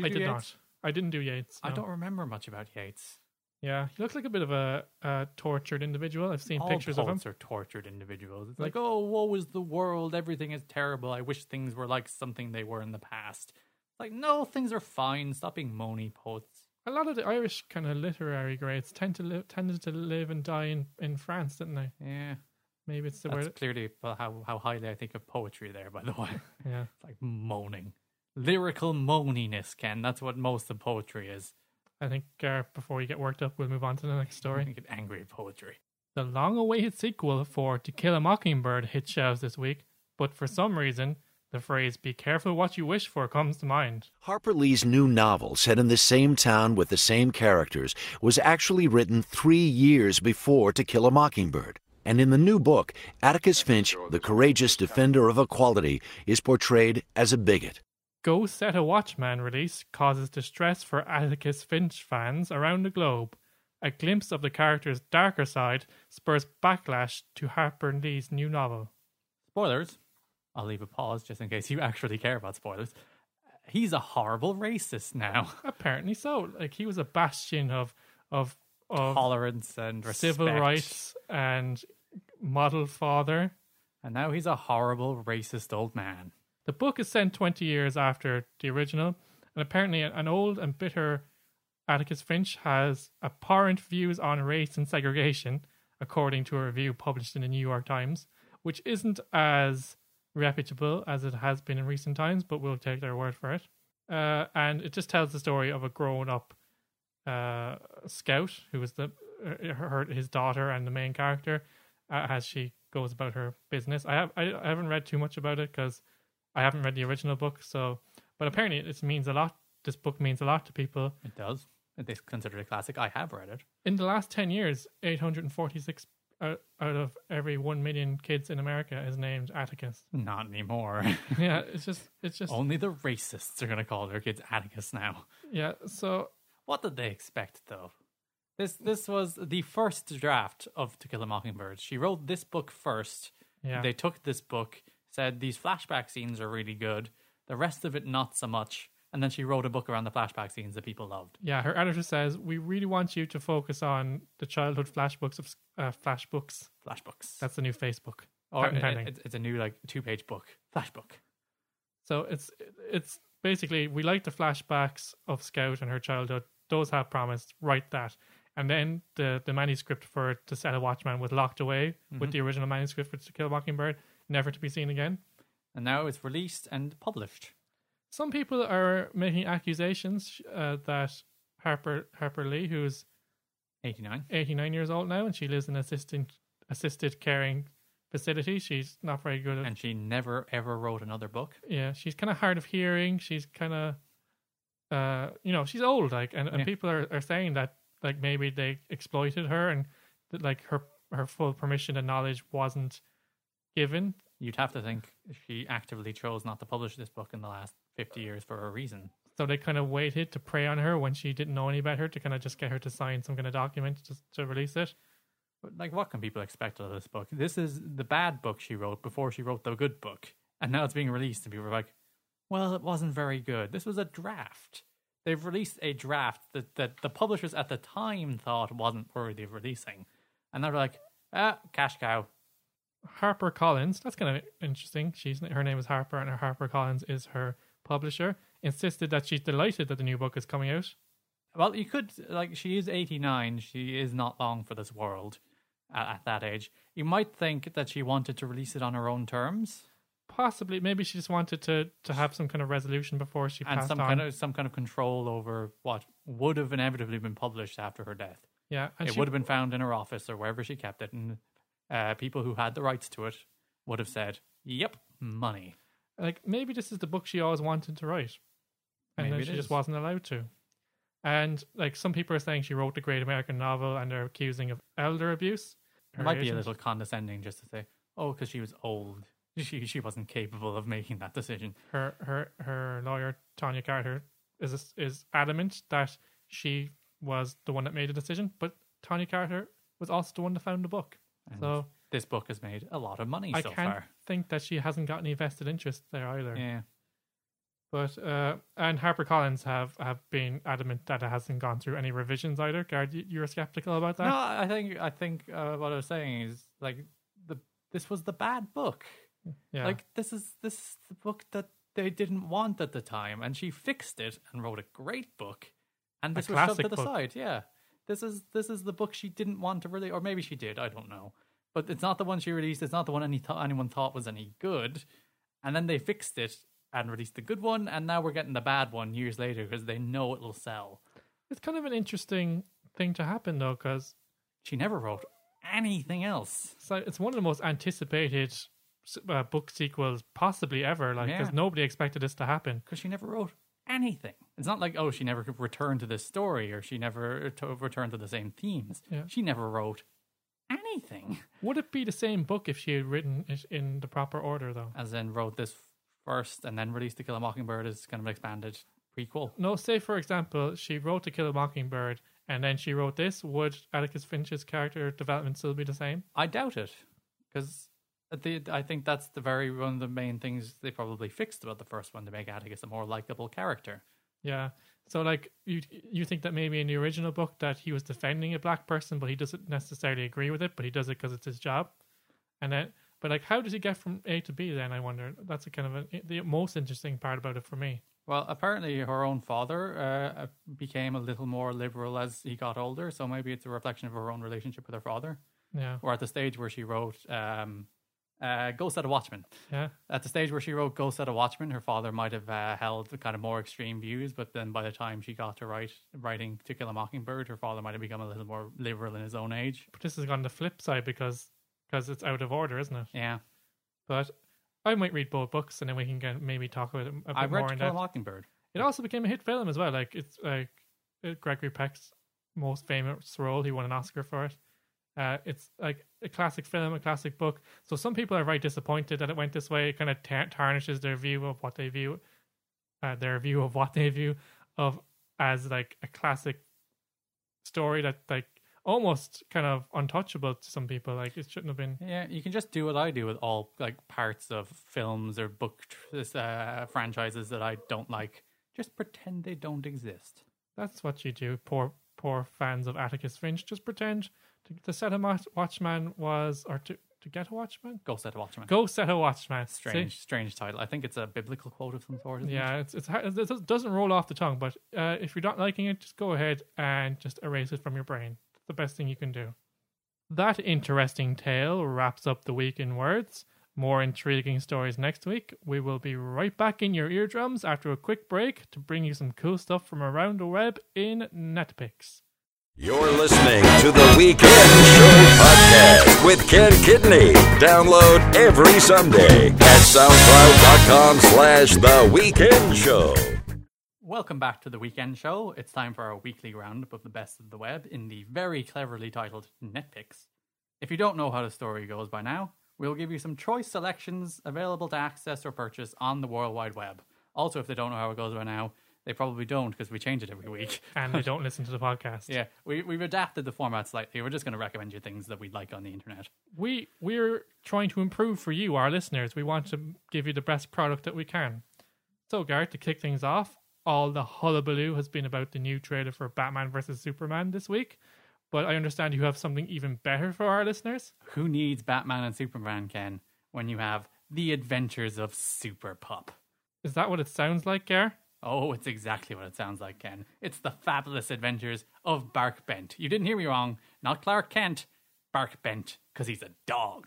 I did not. I didn't do Yeats. No. I don't remember much about Yeats. Yeah, he looks like a bit of a tortured individual. I've seen all pictures of him. All poets are tortured individuals. It's like, oh, woe is the world. Everything is terrible. I wish things were like something they were in the past. Like, no, things are fine. Stop being moany poets. A lot of the Irish kind of literary greats tended to live and die in France, didn't they? Yeah. Maybe it's the word. That's clearly how highly I think of poetry there, by the way. Yeah. It's like moaning. Lyrical moaniness, Ken. That's what most of poetry is. I think, before you get worked up, we'll move on to the next story. Get angry at poetry. The long-awaited sequel for To Kill a Mockingbird hit shelves this week, but for some reason, the phrase, "be careful what you wish for," comes to mind. Harper Lee's new novel, set in the same town with the same characters, was actually written 3 years before To Kill a Mockingbird. And in the new book, Atticus Finch, the courageous defender of equality, is portrayed as a bigot. Go Set a Watchman release causes distress for Atticus Finch fans around the globe. A glimpse of the character's darker side spurs backlash to Harper Lee's new novel. Spoilers. I'll leave a pause just in case you actually care about spoilers. He's a horrible racist now. Apparently so. Like, he was a bastion of tolerance and respect. Civil rights and model father. And now he's a horrible racist old man. The book is set 20 years after the original, and apparently an old and bitter Atticus Finch has abhorrent views on race and segregation, according to a review published in the New York Times, which isn't as reputable as it has been in recent times, but we'll take their word for it. And it just tells the story of a grown-up scout who is his daughter and the main character as she goes about her business. I haven't read too much about it because I haven't read the original book, but apparently it means a lot. This book means a lot to people. It does. They consider it a classic. I have read it. In the last 10 years, 846 out of every 1 million kids in America is named Atticus. Not anymore. Yeah, it's just only the racists are going to call their kids Atticus now. Yeah, so what did they expect, though? This was the first draft of To Kill a Mockingbird. She wrote this book first. Yeah. They took this book, said these flashback scenes are really good, the rest of it not so much, and then she wrote a book around the flashback scenes that people loved. Yeah, her editor says, "We really want you to focus on the childhood flashbooks of flashbooks." Flashbooks. That's the new Facebook. Or it's a new like 2-page book. Flashbook. So it's basically, we like the flashbacks of Scout and her childhood. Those have promised. Write that. And then the manuscript for To Set a Watchman was locked away with the original manuscript for To Kill a Mockingbird, never to be seen again. And now it's released and published. Some people are making accusations that Harper Lee, who's 89 years old now, and she lives in assisted caring facility. She's not very good at... And she never, ever wrote another book. Yeah, she's kind of hard of hearing. She's kind of... she's old, like, and people are saying that, like, maybe they exploited her and that, like, her full permission and knowledge wasn't given. You'd have to think she actively chose not to publish this book in the last 50 years for a reason. So they kind of waited to prey on her when she didn't know any better, to kind of just get her to sign some kind of document to release it. But, like, what can people expect out of this book? This is the bad book she wrote before she wrote the good book. And now it's being released and people are like, well, it wasn't very good. This was a draft. They've released a draft that the publishers at the time thought wasn't worthy of releasing. And they're like, cash cow. HarperCollins, that's kind of interesting. Her name is Harper, and HarperCollins is her publisher, insisted that she's delighted that the new book is coming out. Well, you could, like, she is 89. She is not long for this world at that age. You might think that she wanted to release it on her own terms. Possibly. Maybe she just wanted to have some kind of resolution before she passed on. And some kind of control over what would have inevitably been published after her death. Yeah. And it would have been found in her office or wherever she kept it, and people who had the rights to it would have said, "Yep, money." Like, maybe this is the book she always wanted to write, and maybe then she just wasn't allowed to. And, like, some people are saying she wrote the great American novel, and they're accusing of elder abuse. It might be a little condescending just to say, "Oh, because she was old, she wasn't capable of making that decision." Her lawyer Tanya Carter is adamant that she was the one that made the decision, but Tanya Carter was also the one that found the book. And so this book has made a lot of money so far. I can't think that she hasn't got any vested interest there either. Yeah. But and HarperCollins have been adamant that it hasn't gone through any revisions either. Garrett, you were skeptical about that? No, I think what I was saying is, like, this was the bad book. Yeah. Like, this is the book that they didn't want at the time, and she fixed it and wrote a great book. And this was shoved to the side. Yeah, this is the book she didn't want to release, or maybe she did. I don't know. But it's not the one she released. It's not the one anyone thought was any good. And then they fixed it and released the good one. And now we're getting the bad one years later because they know it'll sell. It's kind of an interesting thing to happen, though, because she never wrote anything else. So it's one of the most anticipated book sequels possibly ever. Like, because nobody expected this to happen. Because she never wrote anything. It's not like, oh, she never returned to this story, or she never returned to the same themes. Yeah. She never wrote anything. Would it be the same book if she had written it in the proper order, though? As in wrote this first and then released To Kill a Mockingbird as kind of an expanded prequel? No, say for example, she wrote To Kill a Mockingbird and then she wrote this. Would Atticus Finch's character development still be the same? I doubt it, because I think that's one of the main things they probably fixed about the first one to make Atticus a more likable character. Yeah. So, like, you think that maybe in the original book that he was defending a black person, but he doesn't necessarily agree with it, but he does it because it's his job. And then, but like, how does he get from A to B then, I wonder? That's the most interesting part about it for me. Well, apparently her own father became a little more liberal as he got older, so maybe it's a reflection of her own relationship with her father. Yeah. Or at the stage where she wrote... Ghost at a Watchman. Yeah. At the stage where she wrote Ghost at a Watchman, her father might have held kind of more extreme views, but then by the time she got to writing To Kill a Mockingbird, her father might have become a little more liberal in his own age. But this is on the flip side because it's out of order, isn't it? Yeah. But I might read both books and then we can maybe talk about it a bit more. I read To Kill a Mockingbird. It also became a hit film as well. Like, it's like Gregory Peck's most famous role. He won an Oscar for it. It's like a classic film, a classic book. So some people are very disappointed that it went this way. It kind of tarnishes their view of as like a classic story that like almost kind of untouchable to some people. Like, it shouldn't have been. Yeah, you can just do what I do with all like parts of films or book franchises that I don't like. Just pretend they don't exist. That's what you do, poor fans of Atticus Finch. Just pretend. To set a Watchman was... Or to get a Watchman? Go Set a Watchman. Go Set a Watchman. Strange title. I think it's a biblical quote of some sort, isn't it? Yeah, it doesn't roll off the tongue, but if you're not liking it, just go ahead and just erase it from your brain. It's the best thing you can do. That interesting tale wraps up the week in words. More intriguing stories next week. We will be right back in your eardrums after a quick break to bring you some cool stuff from around the web in Netpicks. You're listening to The Weekend Show Podcast with Ken Kidney. Download every Sunday at SoundCloud.com/The Weekend Show. Welcome back to The Weekend Show. It's time for our weekly roundup of the best of the web in the very cleverly titled Netpicks. If you don't know how the story goes by now, we'll give you some choice selections available to access or purchase on the World Wide Web. Also, if they don't know how it goes by now, they probably don't, because we change it every week. And they don't listen to the podcast. Yeah, we've adapted the format slightly. We're just going to recommend you things that we like on the internet. We're trying to improve for you, our listeners. We want to give you the best product that we can. So, Garrett, to kick things off, all the hullabaloo has been about the new trailer for Batman vs. Superman this week. But I understand you have something even better for our listeners. Who needs Batman and Superman, Ken, when you have The Adventures of Super Pup? Is that what it sounds like, Garrett? Oh, it's exactly what it sounds like, Ken. It's The Fabulous Adventures of Bark Bent. You didn't hear me wrong. Not Clark Kent. Bark Bent, because he's a dog.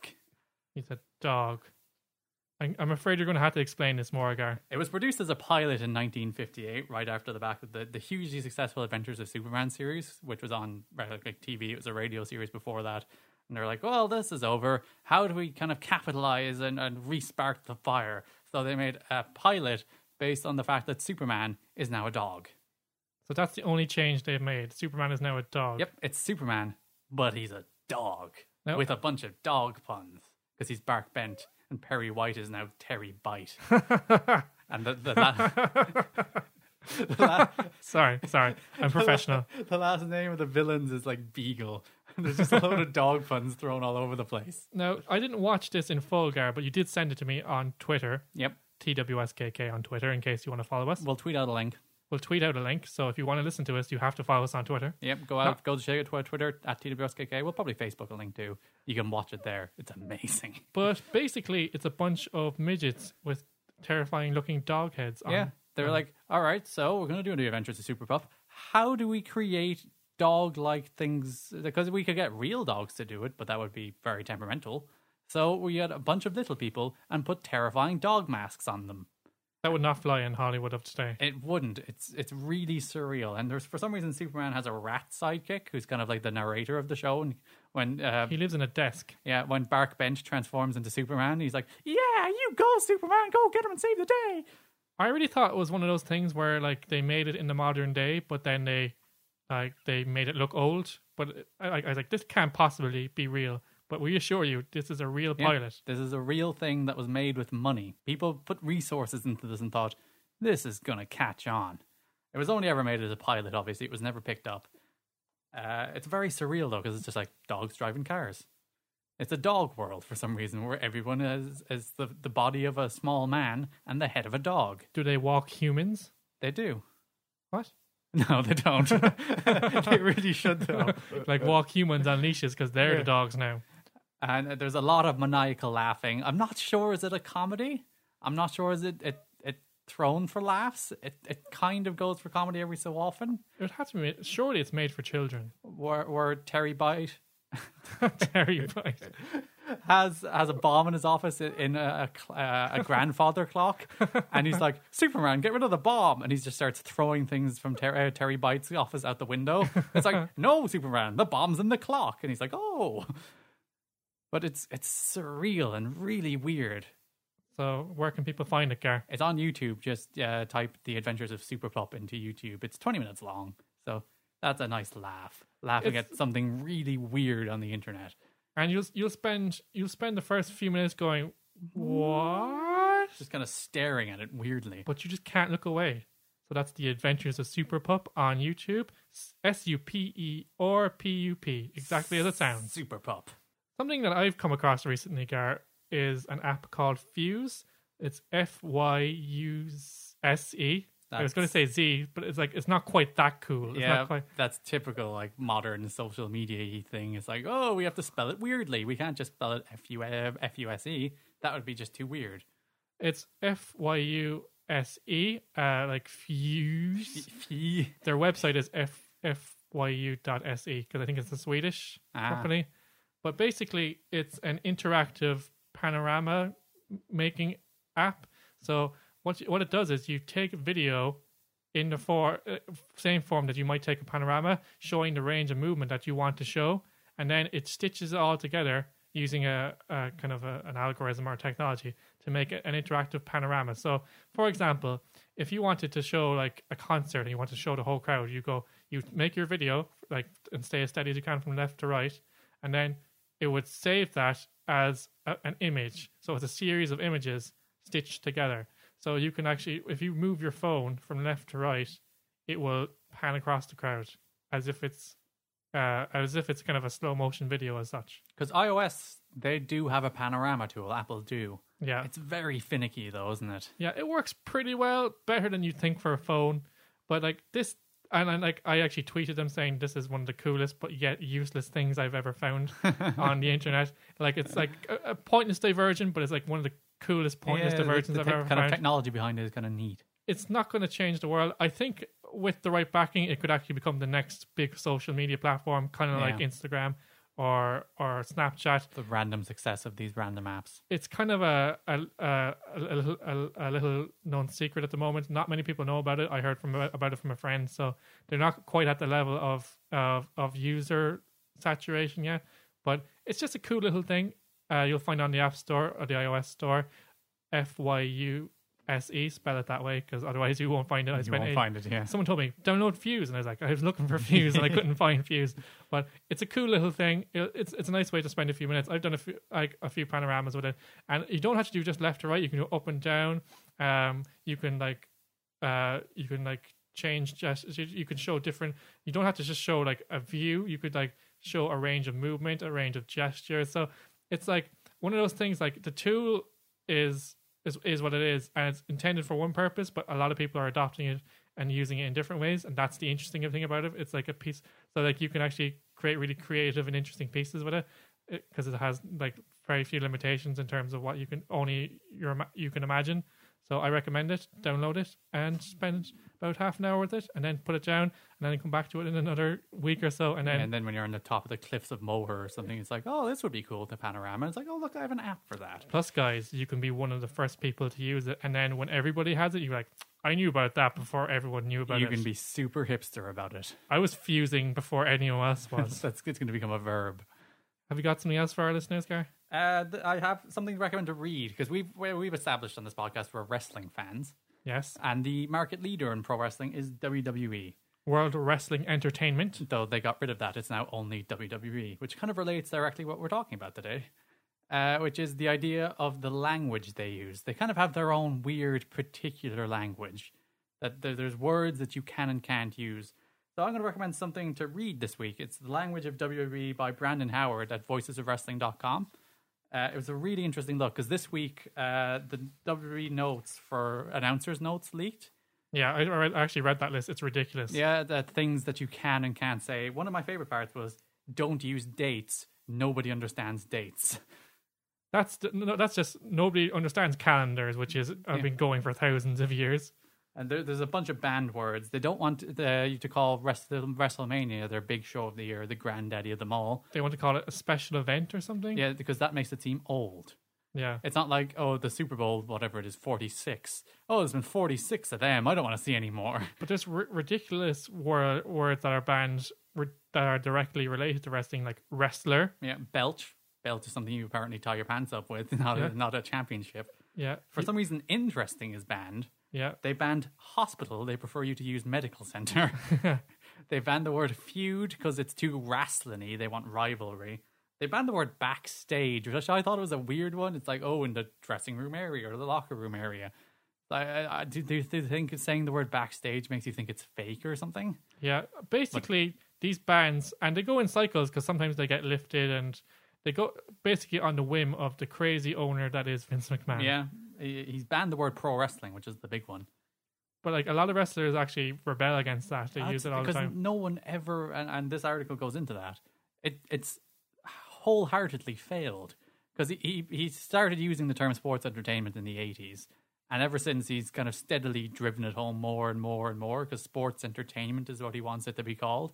He's a dog. I'm afraid you're going to have to explain this more, Gar. It was produced as a pilot in 1958, right after the back of the hugely successful Adventures of Superman series, which was on like TV. It was a radio series before that. And they're like, well, this is over. How do we kind of capitalize and re-spark the fire? So they made a pilot based on the fact that Superman is now a dog. So that's the only change they've made. Superman is now a dog. Yep, it's Superman, but he's a dog. Nope. With a bunch of dog puns. Because he's Bark Bent, and Perry White is now Terry Bite. And Sorry, I'm professional. The last name of the villains is like Beagle. There's just a load of dog puns thrown all over the place. Now, I didn't watch this in full, Gar, but you did send it to me on Twitter. Yep. TWSKK on Twitter, in case you want to follow us. We'll tweet out a link. So if you want to listen to us, you have to follow us on Twitter. Yep, go to Twitter at TWSKK. We'll probably Facebook a link too. You can watch it there. It's amazing. But basically, it's a bunch of midgets with terrifying looking dog heads on. Yeah, they're like, all right, so we're going to do The Adventures of Super Pup. how do we create dog-like things? Because we could get real dogs to do it, but that would be very temperamental. So we had a bunch of little people and put terrifying dog masks on them. That would not fly in Hollywood of today. It wouldn't. It's really surreal. And there's, for some reason, Superman has a rat sidekick who's kind of like the narrator of the show. And when he lives in a desk. Yeah, when Bark Bench transforms into Superman, he's like, yeah, you go, Superman, go get him and save the day. I really thought it was one of those things where like they made it in the modern day, but then they made it look old. But I was like, this can't possibly be real. But we assure you, this is a real pilot. This is a real thing that was made with money. People put resources into this and thought, this is going to catch on. It was only ever made as a pilot, obviously. It was never picked up. It's very surreal, though, because it's just like dogs driving cars. It's a dog world for some reason, where everyone is the body of a small man and the head of a dog. Do they walk humans? They do. What? No, they don't. They really should, though. Like walk humans on leashes, because they're the dogs now. And there's a lot of maniacal laughing. I'm not sure, is it a comedy? I'm not sure, is it thrown for laughs? It kind of goes for comedy every so often. It would have to be, surely it's made for children. Where Terry Bite Terry Bite has a bomb in his office in a grandfather clock, and he's like, Superman, get rid of the bomb, and he just starts throwing things from Terry Bite's office out the window. It's like, no, Superman, the bomb's in the clock, and he's like, oh. But it's surreal and really weird. So where can people find it, Gar? It's on YouTube. Just type The Adventures of Super Pup into YouTube. It's 20 minutes long. So that's a nice laugh. Laughing at something really weird on the internet. And you'll spend the first few minutes going, what? Just kind of staring at it weirdly. But you just can't look away. So that's The Adventures of Super Pup on YouTube. SUPERPUP. Exactly as it sounds. Super Pup. Something that I've come across recently, Gar, is an app called Fuse. It's Fyuse. I was going to say Z, but it's like, it's not quite that cool. It's not quite... that's typical, like, modern social media-y thing. It's like, oh, we have to spell it weirdly. We can't just spell it F-U-S-E. That would be just too weird. It's Fyuse, like Fuse. Their website is fyu.se, because I think it's a Swedish company. But basically, it's an interactive panorama-making app. So what it does is you take a video in the same form that you might take a panorama, showing the range of movement that you want to show, and then it stitches it all together using a kind of an algorithm or technology to make an interactive panorama. So, for example, if you wanted to show like a concert and you want to show the whole crowd, you make your video like and stay as steady as you can from left to right, and then it would save that as an image. So it's a series of images stitched together. So you can actually, if you move your phone from left to right, it will pan across the crowd as if it's kind of a slow motion video as such. Because iOS, they do have a panorama tool. Apple do. Yeah. It's very finicky though, isn't it? Yeah, it works pretty well, better than you'd think for a phone. But like this, and like I actually tweeted them saying this is one of the coolest but yet useless things I've ever found on the internet. Like it's like a pointless diversion, but it's like one of the coolest pointless diversions I've ever found. The kind of technology behind it is kind of neat. It's not going to change the world. I think with the right backing, it could actually become the next big social media platform, kind of like Instagram or Snapchat. The random success of these random apps. It's kind of a little known secret at the moment. Not many people know about it. I heard about it from a friend, so they're not quite at the level of user saturation yet. But it's just a cool little thing. You'll find on the App Store or the iOS Store, Fyuse. Spell it that way, because otherwise you won't find it. Someone told me download Fuse, and I was like, I was looking for Fuse and I couldn't find Fuse. But it's a cool little thing. It's a nice way to spend a few minutes. I've done a few panoramas with it, and you don't have to do just left to right. You can go up and down. You can change gestures. You can show different. You don't have to just show like a view. You could like show a range of movement, a range of gestures. So it's like one of those things, like the tool is what it is, and it's intended for one purpose, but a lot of people are adopting it and using it in different ways, and that's the interesting thing about it. It's like a piece, so like you can actually create really creative and interesting pieces with it, because it has like very few limitations in terms of what you can imagine. So I recommend it, download it, and spend about half an hour with it, and then put it down, and then come back to it in another week or so. And then when you're on the top of the cliffs of Moher or something, it's like, oh, this would be cool, the panorama. It's like, oh, look, I have an app for that. Plus, guys, you can be one of the first people to use it, and then when everybody has it, you're like, I knew about that before everyone knew about it. You can be super hipster about it. I was fusing before anyone else was. It's going to become a verb. Have you got something else for our listeners, Gar? I have something to recommend to read, because we've established on this podcast we're wrestling fans. Yes. And the market leader in pro wrestling is WWE. World Wrestling Entertainment. Though they got rid of that. It's now only WWE, which kind of relates directly what we're talking about today, which is the idea of the language they use. They kind of have their own weird, particular language. That there's words that you can and can't use. So I'm going to recommend something to read this week. It's The Language of WWE by Brandon Howard at voicesofwrestling.com. It was a really interesting look, because this week the WWE notes for announcers' notes leaked. Yeah, I actually read that list. It's ridiculous. Yeah, the things that you can and can't say. One of my favorite parts was, don't use dates. Nobody understands dates. That's just, nobody understands calendars, which is been going for thousands of years. And there's a bunch of banned words. They don't want you to call WrestleMania their big show of the year, the granddaddy of them all. They want to call it a special event or something? Yeah, because that makes it seem old. Yeah. It's not like, oh, the Super Bowl, whatever it is, 46. Oh, there's been 46 of them. I don't want to see any more. But there's ridiculous words that are banned that are directly related to wrestling, like wrestler. Yeah, belch. Belt is something you apparently tie your pants up with, not a championship. Yeah. For some reason, interesting is banned. Yeah, they banned hospital. They prefer you to use medical center. They banned the word feud because it's too wrestling-y. They want rivalry. They banned the word backstage, which I thought was a weird one. It's like, oh, in the dressing room area or the locker room area. Do you think saying the word backstage makes you think it's fake or something? Yeah, basically these bans, and they go in cycles because sometimes they get lifted, and they go basically on the whim of the crazy owner that is Vince McMahon. Yeah. He's banned the word pro wrestling, which is the big one. But like a lot of wrestlers actually rebel against that. They use it all the time. Because no one ever, and this article goes into that, it's wholeheartedly failed. Because he started using the term sports entertainment in the 80s. And ever since, he's kind of steadily driven it home more and more and more, because sports entertainment is what he wants it to be called.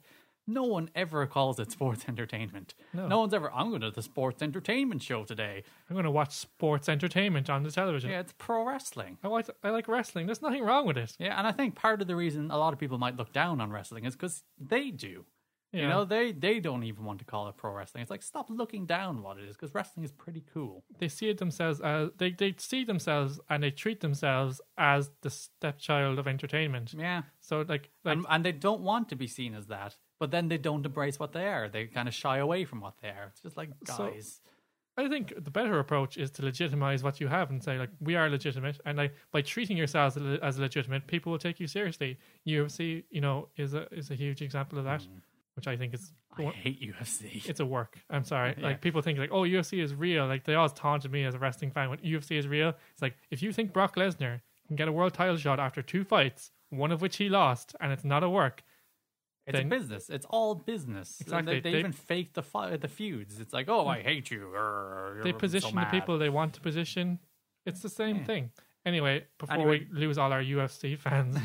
No one ever calls it sports entertainment. No one's ever, I'm going to the sports entertainment show today. I'm going to watch sports entertainment on the television. Yeah, it's pro wrestling. I like wrestling. There's nothing wrong with it. Yeah, and I think part of the reason a lot of people might look down on wrestling is because they do. Yeah. You know, they don't even want to call it pro wrestling. It's like, stop looking down what it is, because wrestling is pretty cool. They see it themselves as, they see themselves and they treat themselves as the stepchild of entertainment. Yeah. So and they don't want to be seen as that. But then they don't embrace what they are. They kind of shy away from what they are. It's just like, guys. So I think the better approach is to legitimize what you have and say, like, we are legitimate. And like, by treating yourselves as legitimate, people will take you seriously. UFC, is a huge example of that, which I think is... I hate UFC. It's a work. I'm sorry. Yeah. Like, people think, like, oh, UFC is real. Like, they always taunted me as a wrestling fan when UFC is real. It's like, if you think Brock Lesnar can get a world title shot after 2 fights, one of which he lost, and it's not a work... It's a business. It's all business. Exactly. They even fake the feuds. It's like, oh, I hate you. They position so the people they want to position. It's the same thing. Anyway, we lose all our UFC fans,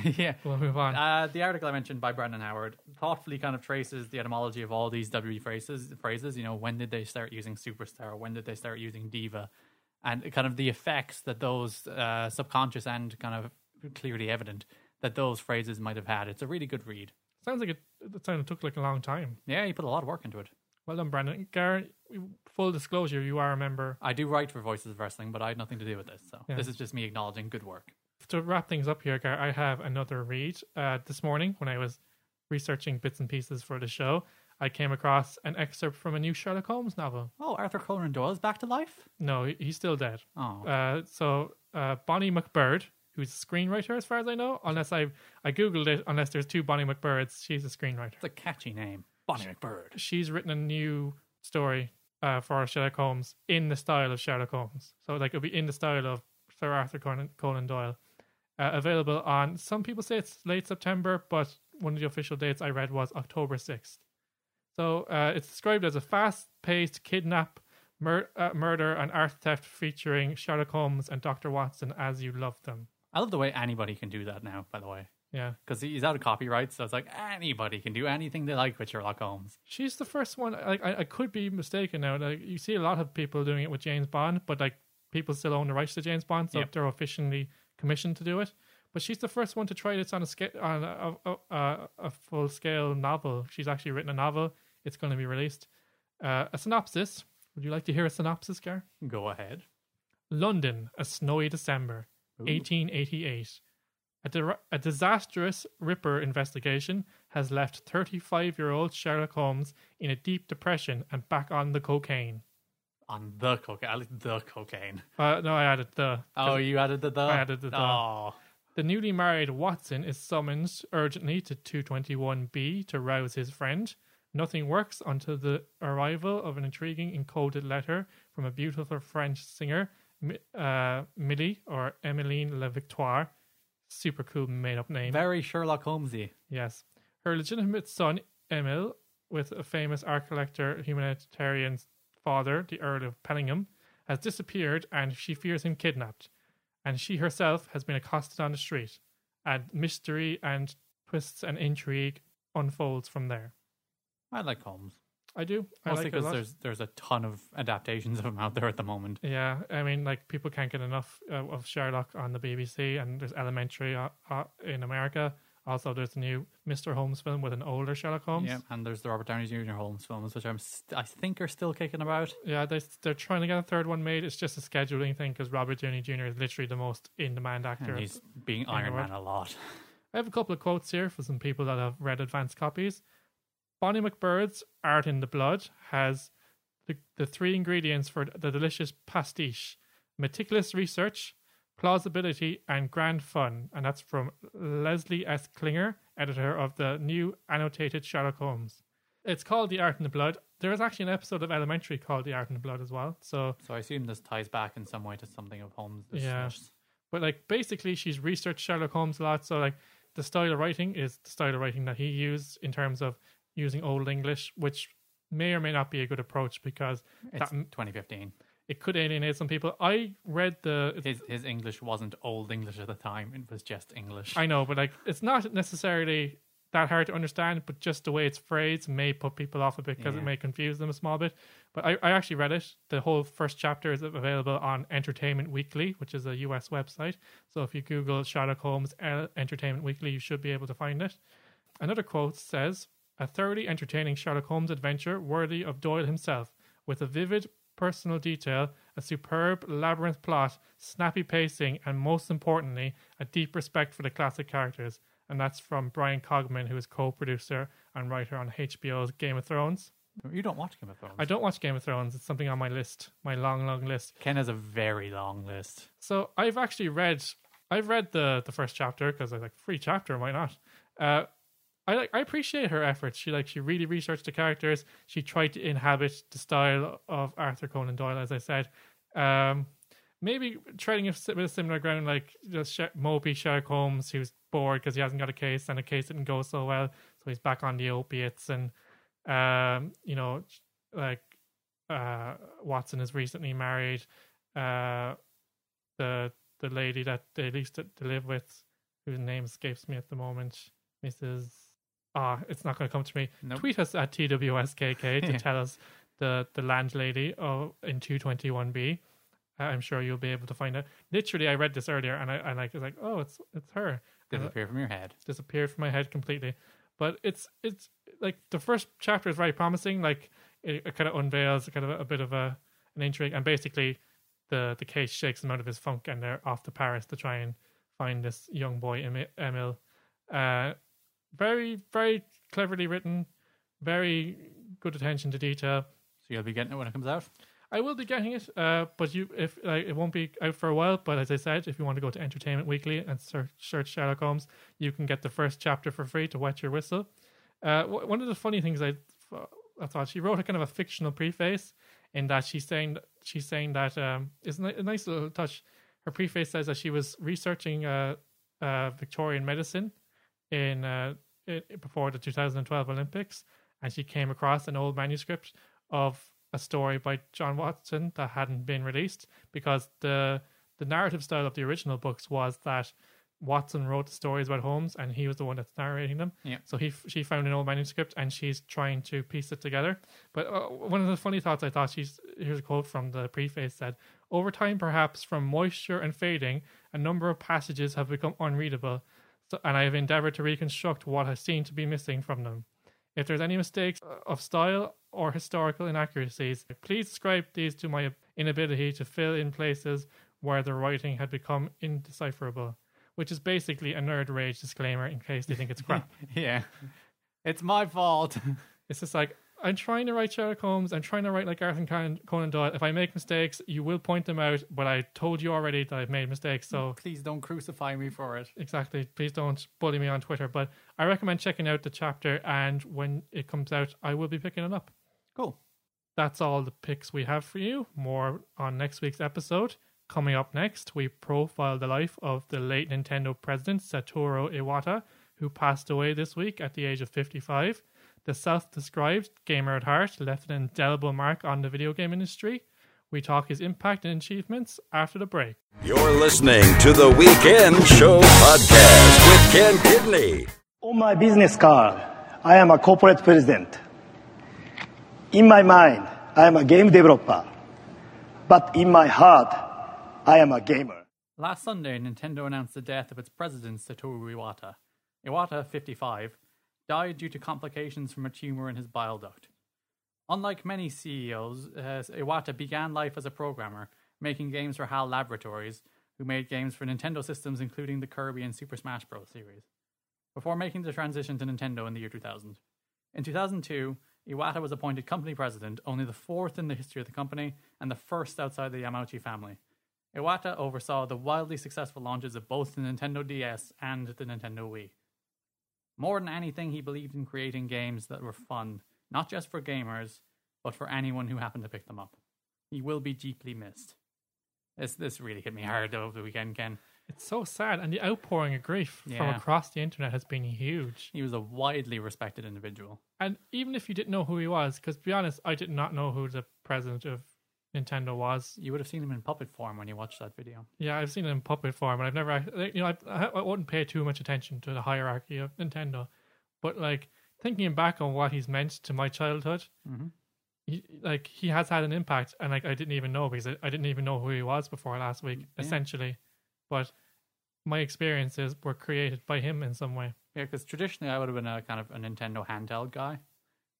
we'll move on. The article I mentioned by Brandon Howard thoughtfully kind of traces the etymology of all these WWE phrases. You know, when did they start using superstar? When did they start using diva? And kind of the effects that those subconscious and kind of clearly evident that those phrases might have had. It's a really good read. Sounds like it took like a long time. Yeah, you put a lot of work into it. Well done, Brandon. Garrett, full disclosure, you are a member. I do write for Voices of Wrestling, but I had nothing to do with this. So This is just me acknowledging good work. To wrap things up here, Garrett, I have another read. This morning, when I was researching bits and pieces for the show, I came across an excerpt from a new Sherlock Holmes novel. Oh, Arthur Conan Doyle's back to life? No, he's still dead. Oh. So Bonnie McBird, who's a screenwriter, as far as I know, unless I Googled it, unless there's 2 Bonnie McBirds, she's a screenwriter. It's a catchy name, Bonnie McBird. She's written a new story for Sherlock Holmes in the style of Sherlock Holmes. So like it'll be in the style of Sir Arthur Conan Doyle. Available on, some people say it's late September, but one of the official dates I read was October 6th. So it's described as a fast-paced kidnap, murder, and art theft featuring Sherlock Holmes and Dr. Watson as you love them. I love the way anybody can do that now, by the way. Yeah. Because he's out of copyright, so it's like anybody can do anything they like with Sherlock Holmes. She's the first one. Like, I could be mistaken now. Like, you see a lot of people doing it with James Bond, but like people still own the rights to James Bond, so they're officially commissioned to do it. But she's the first one to try this on a full-scale novel. She's actually written a novel. It's going to be released. A synopsis. Would you like to hear a synopsis, Gar? Go ahead. London, a snowy December, 1888. A disastrous Ripper investigation has left 35-year-old Sherlock Holmes in a deep depression and back on the cocaine. On the cocaine? I like the cocaine. No, I added the. Oh, you added the. I added the. Oh. The newly married Watson is summoned urgently to 221B to rouse his friend. Nothing works until the arrival of an intriguing encoded letter from a beautiful French singer, Millie, or Emmeline Le Victoire. Super cool made-up name. Very Sherlock Holmesy. Yes. Her legitimate son, Emil, with a famous art collector, humanitarian father, the Earl of Pellingham, has disappeared and she fears him kidnapped. And she herself has been accosted on the street. And mystery and twists and intrigue unfolds from there. I like Holmes. I do. Mostly because there's a ton of adaptations of them out there at the moment. Yeah, I mean, like, people can't get enough of Sherlock on the BBC, and there's Elementary in America. Also, there's the new Mr. Holmes film with an older Sherlock Holmes. Yeah, and there's the Robert Downey Jr. Holmes films, which I think are still kicking about. Yeah, they're trying to get a third one made. It's just a scheduling thing because Robert Downey Jr. is literally the most in-demand actor. And he's being Iron Man a lot. I have a couple of quotes here for some people that have read advanced copies. Bonnie McBird's Art in the Blood has the three ingredients for the delicious pastiche: meticulous research, plausibility, and grand fun. And that's from Leslie S. Klinger, editor of the new annotated Sherlock Holmes. It's called The Art in the Blood. There is actually an episode of Elementary called The Art in the Blood as well. So I assume this ties back in some way to something of Holmes. Yeah. But like basically she's researched Sherlock Holmes a lot. So like the style of writing is the style of writing that he used in terms of using Old English, which may or may not be a good approach because it's 2015. It could alienate some people. I read his English wasn't Old English at the time; it was just English. I know, but like it's not necessarily that hard to understand. But just the way it's phrased may put people off a bit because it may confuse them a small bit. But I actually read it. The whole first chapter is available on Entertainment Weekly, which is a US website. So if you Google Sherlock Holmes Entertainment Weekly, you should be able to find it. Another quote says: a thoroughly entertaining Sherlock Holmes adventure worthy of Doyle himself, with a vivid personal detail, a superb labyrinth plot, snappy pacing, and most importantly, a deep respect for the classic characters. And that's from Brian Cogman, who is co-producer and writer on HBO's Game of Thrones. You don't watch Game of Thrones? I don't watch Game of Thrones. It's something on my list, my long, long list. Ken has a very long list. So I've actually read the first chapter because I was like, free chapter, why not? I appreciate her efforts. She really researched the characters. She tried to inhabit the style of Arthur Conan Doyle, as I said. Maybe treading with a similar ground, like just mopey Sherlock Holmes, who's bored because he hasn't got a case, and the case didn't go so well, so he's back on the opiates. And Watson is recently married. The lady that they used to live with, whose name escapes me at the moment, Mrs. It's not going to come to me. Nope. Tweet us at TWSKK to tell us the landlady in 221B. I'm sure you'll be able to find out. Literally, I read this earlier, and it's her. Disappeared from your head. Disappeared from my head completely. But it's like the first chapter is very promising. Like it kind of unveils kind of a bit of an intrigue, and basically the case shakes him out of his funk, and they're off to Paris to try and find this young boy Emil. Very, very cleverly written, very good attention to detail. So you'll be getting it when it comes out? I will be getting it, but it won't be out for a while. But as I said, if you want to go to Entertainment Weekly and search Sherlock Holmes, you can get the first chapter for free to wet your whistle. One of the funny things I thought, she wrote a kind of a fictional preface in that she's saying that it's a nice little touch. Her preface says that she was researching Victorian medicine before the 2012 Olympics, and she came across an old manuscript of a story by John Watson that hadn't been released because the the narrative style of the original books was that Watson wrote the stories about Holmes and he was the one that's narrating them. Yeah. So she found an old manuscript and she's trying to piece it together. But one of the funny thoughts I thought, here's a quote from the preface, said, "Over time, perhaps from moisture and fading, a number of passages have become unreadable, and I have endeavored to reconstruct what has seemed to be missing from them. If there's any mistakes of style or historical inaccuracies, please ascribe these to my inability to fill in places where the writing had become indecipherable," which is basically a nerd rage disclaimer in case they think it's crap. Yeah. It's my fault. It's just like, I'm trying to write Sherlock Holmes. I'm trying to write like Arthur Conan Doyle. If I make mistakes, you will point them out, but I told you already that I've made mistakes, so... Please don't crucify me for it. Exactly. Please don't bully me on Twitter. But I recommend checking out the chapter, and when it comes out, I will be picking it up. Cool. That's all the picks we have for you. More on next week's episode. Coming up next, we profile the life of the late Nintendo president, Satoru Iwata, who passed away this week at the age of 55. The self-described gamer at heart left an indelible mark on the video game industry. We talk his impact and achievements after the break. You're listening to The Weekend Show Podcast with Ken Kidney. On my business card, I am a corporate president. In my mind, I am a game developer. But in my heart, I am a gamer. Last Sunday, Nintendo announced the death of its president, Satoru Iwata. Iwata, 55, died due to complications from a tumor in his bile duct. Unlike many CEOs, Iwata began life as a programmer, making games for HAL Laboratories, who made games for Nintendo systems including the Kirby and Super Smash Bros. Series, before making the transition to Nintendo in the year 2000. In 2002, Iwata was appointed company president, only the fourth in the history of the company, and the first outside the Yamauchi family. Iwata oversaw the wildly successful launches of both the Nintendo DS and the Nintendo Wii. More than anything, he believed in creating games that were fun, not just for gamers, but for anyone who happened to pick them up. He will be deeply missed. This really hit me hard over the weekend, Ken. It's so sad, and the outpouring of grief from across the internet has been huge. He was a widely respected individual. And even if you didn't know who he was, because to be honest, I did not know who the president of Nintendo was. You would have seen him in puppet form when you watched that video. Yeah, I've seen him in puppet form, and I've never, I wouldn't pay too much attention to the hierarchy of Nintendo. But like thinking back on what he's meant to my childhood, he has had an impact, and like I didn't even know because I didn't even know who he was before last week, essentially. But my experiences were created by him in some way. Yeah, because traditionally I would have been a kind of a Nintendo handheld guy.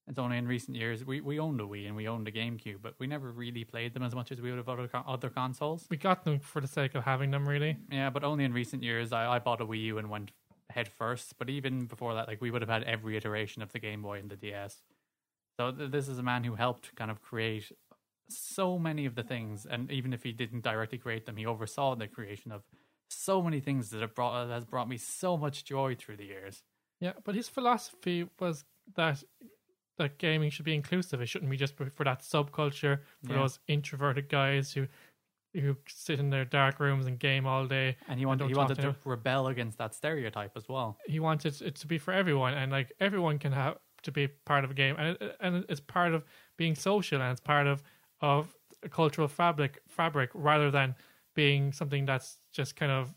It's only in recent years we owned a Wii and we owned a GameCube, but we never really played them as much as we would have other consoles. We got them for the sake of having them, really. Yeah, but only in recent years I bought a Wii U and went head first. But even before that, like we would have had every iteration of the Game Boy and the DS. So this is a man who helped kind of create so many of the things, and even if he didn't directly create them, he oversaw the creation of so many things that has brought me so much joy through the years. Yeah, but his philosophy was that gaming should be inclusive. It shouldn't be just for that subculture, for those introverted guys who sit in their dark rooms and game all day. And he wanted to rebel against that stereotype as well. He wanted it to be for everyone, and like everyone can have to be part of a game, and it's part of being social, and it's part of a cultural fabric rather than being something that's just kind of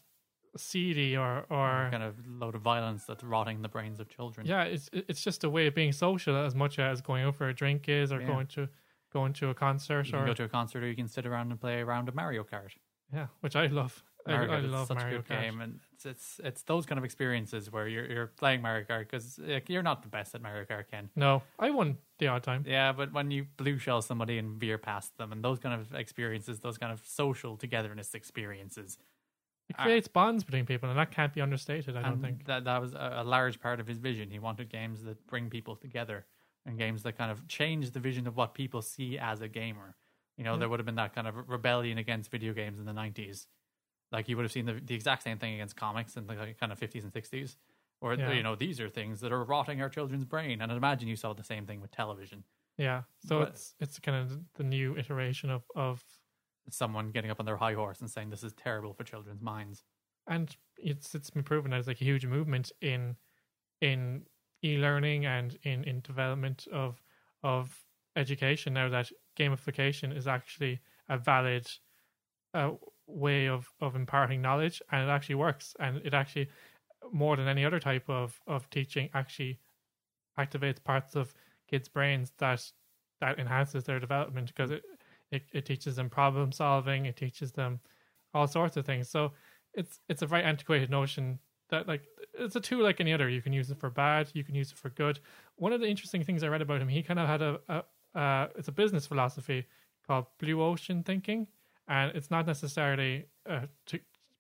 seedy or kind of load of violence that's rotting the brains of children. Yeah, it's just a way of being social as much as going out for a drink is, or going to a concert. You can go to a concert, or you can sit around and play a round of Mario Kart. Yeah, which I love. I love such Mario Kart. Game, and it's those kind of experiences where you're playing Mario Kart, because you're not the best at Mario Kart, Ken. No, I won the odd time. Yeah, but when you blue shell somebody and veer past them, and those kind of experiences, those kind of social togetherness experiences. It creates bonds between people, and that can't be understated, I don't think. That was a large part of his vision. He wanted games that bring people together, and games that kind of change the vision of what people see as a gamer. You know, there would have been that kind of rebellion against video games in the 90s. Like, you would have seen the exact same thing against comics in the kind of 50s and 60s. Or, you know, these are things that are rotting our children's brain. And I imagine you saw the same thing with television. Yeah, so it's kind of the new iteration of someone getting up on their high horse and saying this is terrible for children's minds. And it's been proven as like a huge movement in e-learning and in development of education now, that gamification is actually a valid way of imparting knowledge, and it actually works, and it actually, more than any other type of teaching, actually activates parts of kids' brains that enhances their development, because it teaches them problem solving, it teaches them all sorts of things. So it's a very antiquated notion that, like, it's a tool like any other. You can use it for bad, you can use it for good. One of the interesting things I read about him, he kind of had it's a business philosophy called blue ocean thinking, and it's not necessarily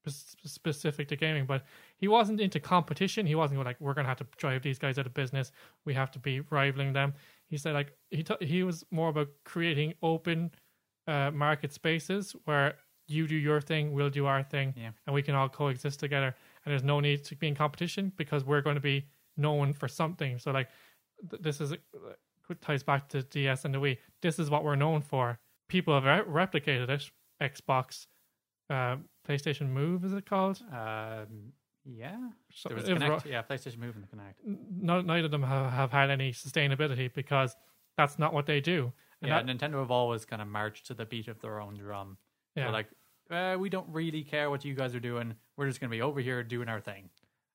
specific to gaming, but he wasn't into competition. He wasn't like, we're going to have to drive these guys out of business, we have to be rivaling them. He said, like, he was more about creating open market spaces where you do your thing, we'll do our thing, and we can all coexist together. And there's no need to be in competition because we're going to be known for something. So, like, this is ties back to DS and the Wii. This is what we're known for. People have replicated it. Xbox, PlayStation Move, is it called? Yeah. So PlayStation Move and the Kinect. Neither of them have had any sustainability because that's not what they do. And Nintendo have always kind of marched to the beat of their own drum. Yeah. They're like, we don't really care what you guys are doing. We're just going to be over here doing our thing.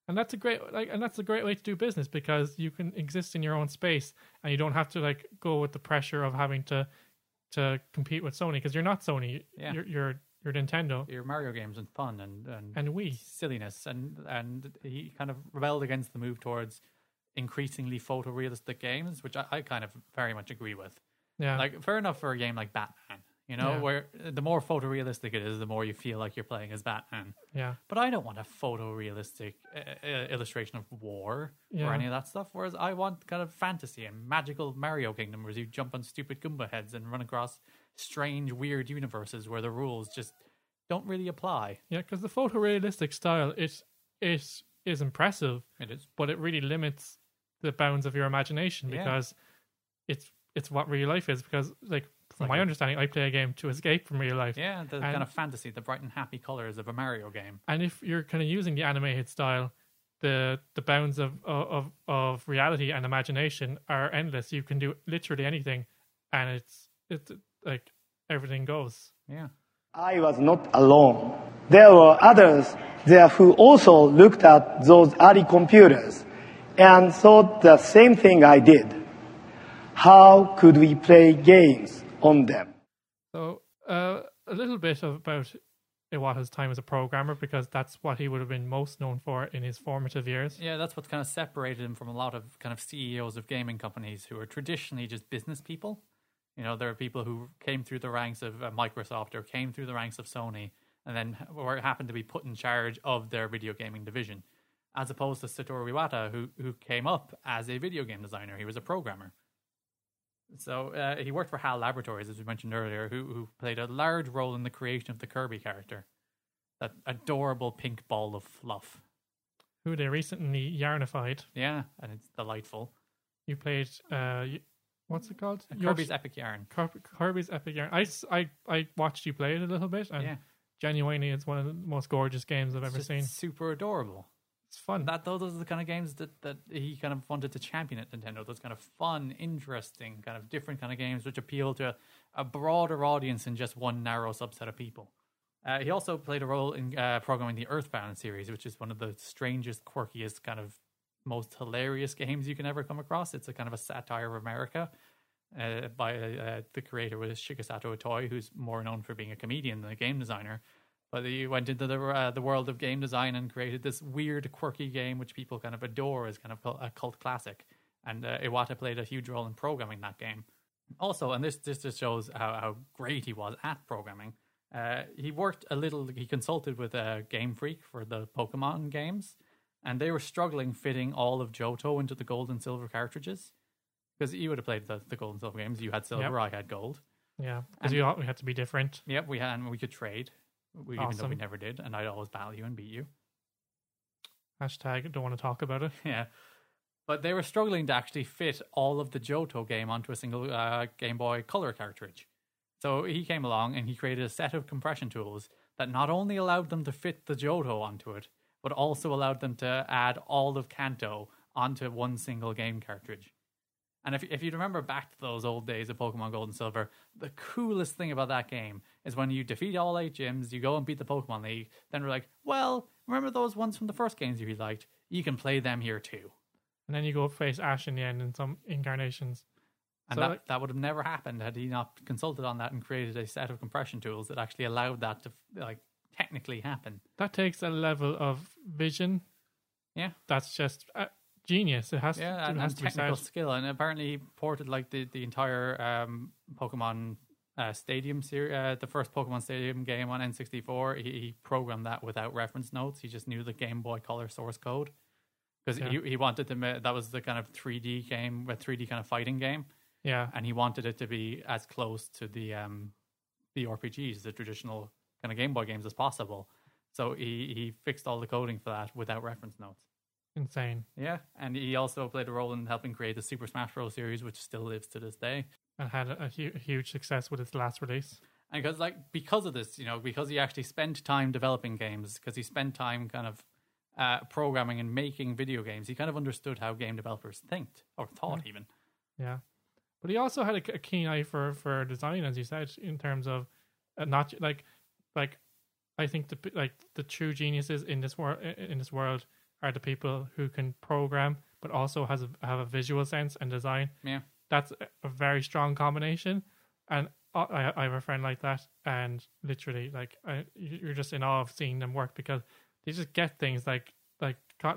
And that's a great, like, and that's a great way to do business, because you can exist in your own space and you don't have to, like, go with the pressure of having to compete with Sony, because you're not Sony. Yeah. You're Nintendo. Your Mario games and fun and Wii silliness, and he kind of rebelled against the move towards increasingly photorealistic games, which I kind of very much agree with. Yeah, like, fair enough for a game like Batman, you know, where the more photorealistic it is, the more you feel like you're playing as Batman. Yeah, but I don't want a photorealistic illustration of war or any of that stuff. Whereas I want kind of fantasy and magical Mario Kingdom, where you jump on stupid Goomba heads and run across strange, weird universes where the rules just don't really apply. Yeah, because the photorealistic style, it is impressive. It is, but it really limits the bounds of your imagination, because it's what real life is. Because, like, from my understanding, I play a game to escape from real life. Yeah, the kind of fantasy, the bright and happy colors of a Mario game. And if you're kind of using the animated style, the bounds of reality and imagination are endless. You can do literally anything, and it's like, everything goes. Yeah. I was not alone. There were others there who also looked at those early computers and thought the same thing I did. How could we play games on them? So a little bit about Iwata's time as a programmer, because that's what he would have been most known for in his formative years. Yeah, that's what kind of separated him from a lot of kind of CEOs of gaming companies who are traditionally just business people. You know, there are people who came through the ranks of Microsoft or came through the ranks of Sony and then were happened to be put in charge of their video gaming division, as opposed to Satoru Iwata, who came up as a video game designer. He was a programmer. So he worked for HAL Laboratories, as we mentioned earlier, who played a large role in the creation of the Kirby character, that adorable pink ball of fluff, who they recently yarnified. Yeah, and it's delightful. You played... what's it called? Kirby's Epic Yarn. Kirby's Epic Yarn. I watched you play it a little bit, and genuinely, it's one of the most gorgeous games I've ever seen. Super adorable. It's fun. Those are the kind of games that he kind of wanted to champion at Nintendo. Those kind of fun, interesting, kind of different kind of games which appeal to a broader audience than just one narrow subset of people. He also played a role in programming the Earthbound series, which is one of the strangest, quirkiest kind of most hilarious games you can ever come across. It's a kind of a satire of America by the creator was Shigesato Itoi, who's more known for being a comedian than a game designer. But he went into the world of game design and created this weird, quirky game which people kind of adore as kind of a cult classic. And Iwata played a huge role in programming that game. Also, and this just shows how great he was at programming, he consulted with Game Freak for the Pokemon games. And they were struggling fitting all of Johto into the gold and silver cartridges, because you would have played the gold and silver games. You had silver, I had gold. Yeah, because we had to be different. Yep, we had, and we could trade. Even though we never did, and I'd always battle you and beat you. Hashtag don't want to talk about it. Yeah, but they were struggling to actually fit all of the Johto game onto a single Game Boy Color cartridge. So he came along and he created a set of compression tools that not only allowed them to fit the Johto onto it, but also allowed them to add all of Kanto onto one single game cartridge. And if you remember back to those old days of Pokemon Gold and Silver, the coolest thing about that game is when you defeat all 8 gyms, you go and beat the Pokemon League, then we're like, well, remember those ones from the first games you liked? You can play them here too. And then you go face Ash in the end in some incarnations. And so that would have never happened had he not consulted on that and created a set of compression tools that actually allowed that to technically happen. That takes a level of vision. Yeah. That's just... genius. It has to and has technical skill, and apparently he ported the entire Pokemon Stadium series, the first Pokemon Stadium game on N64. He programmed that without reference notes. He just knew the Game Boy Color source code because he wanted to make, that was the kind of 3D game, a 3D kind of fighting game. Yeah, and he wanted it to be as close to the RPGs, the traditional kind of Game Boy games, as possible. So he fixed all the coding for that without reference notes. Insane. Yeah, and he also played a role in helping create the Super Smash Bros. Series, which still lives to this day. And had a huge success with its last release. And because of this, because he actually spent time developing games, because he spent time kind of programming and making video games, he kind of understood how game developers thought even. Yeah. But he also had a keen eye for design, as you said, in terms of not like I think the true geniuses in this world are the people who can program but also have a visual sense and design. Yeah, that's a very strong combination, and I have a friend like that, and literally you're just in awe of seeing them work, because they just get things like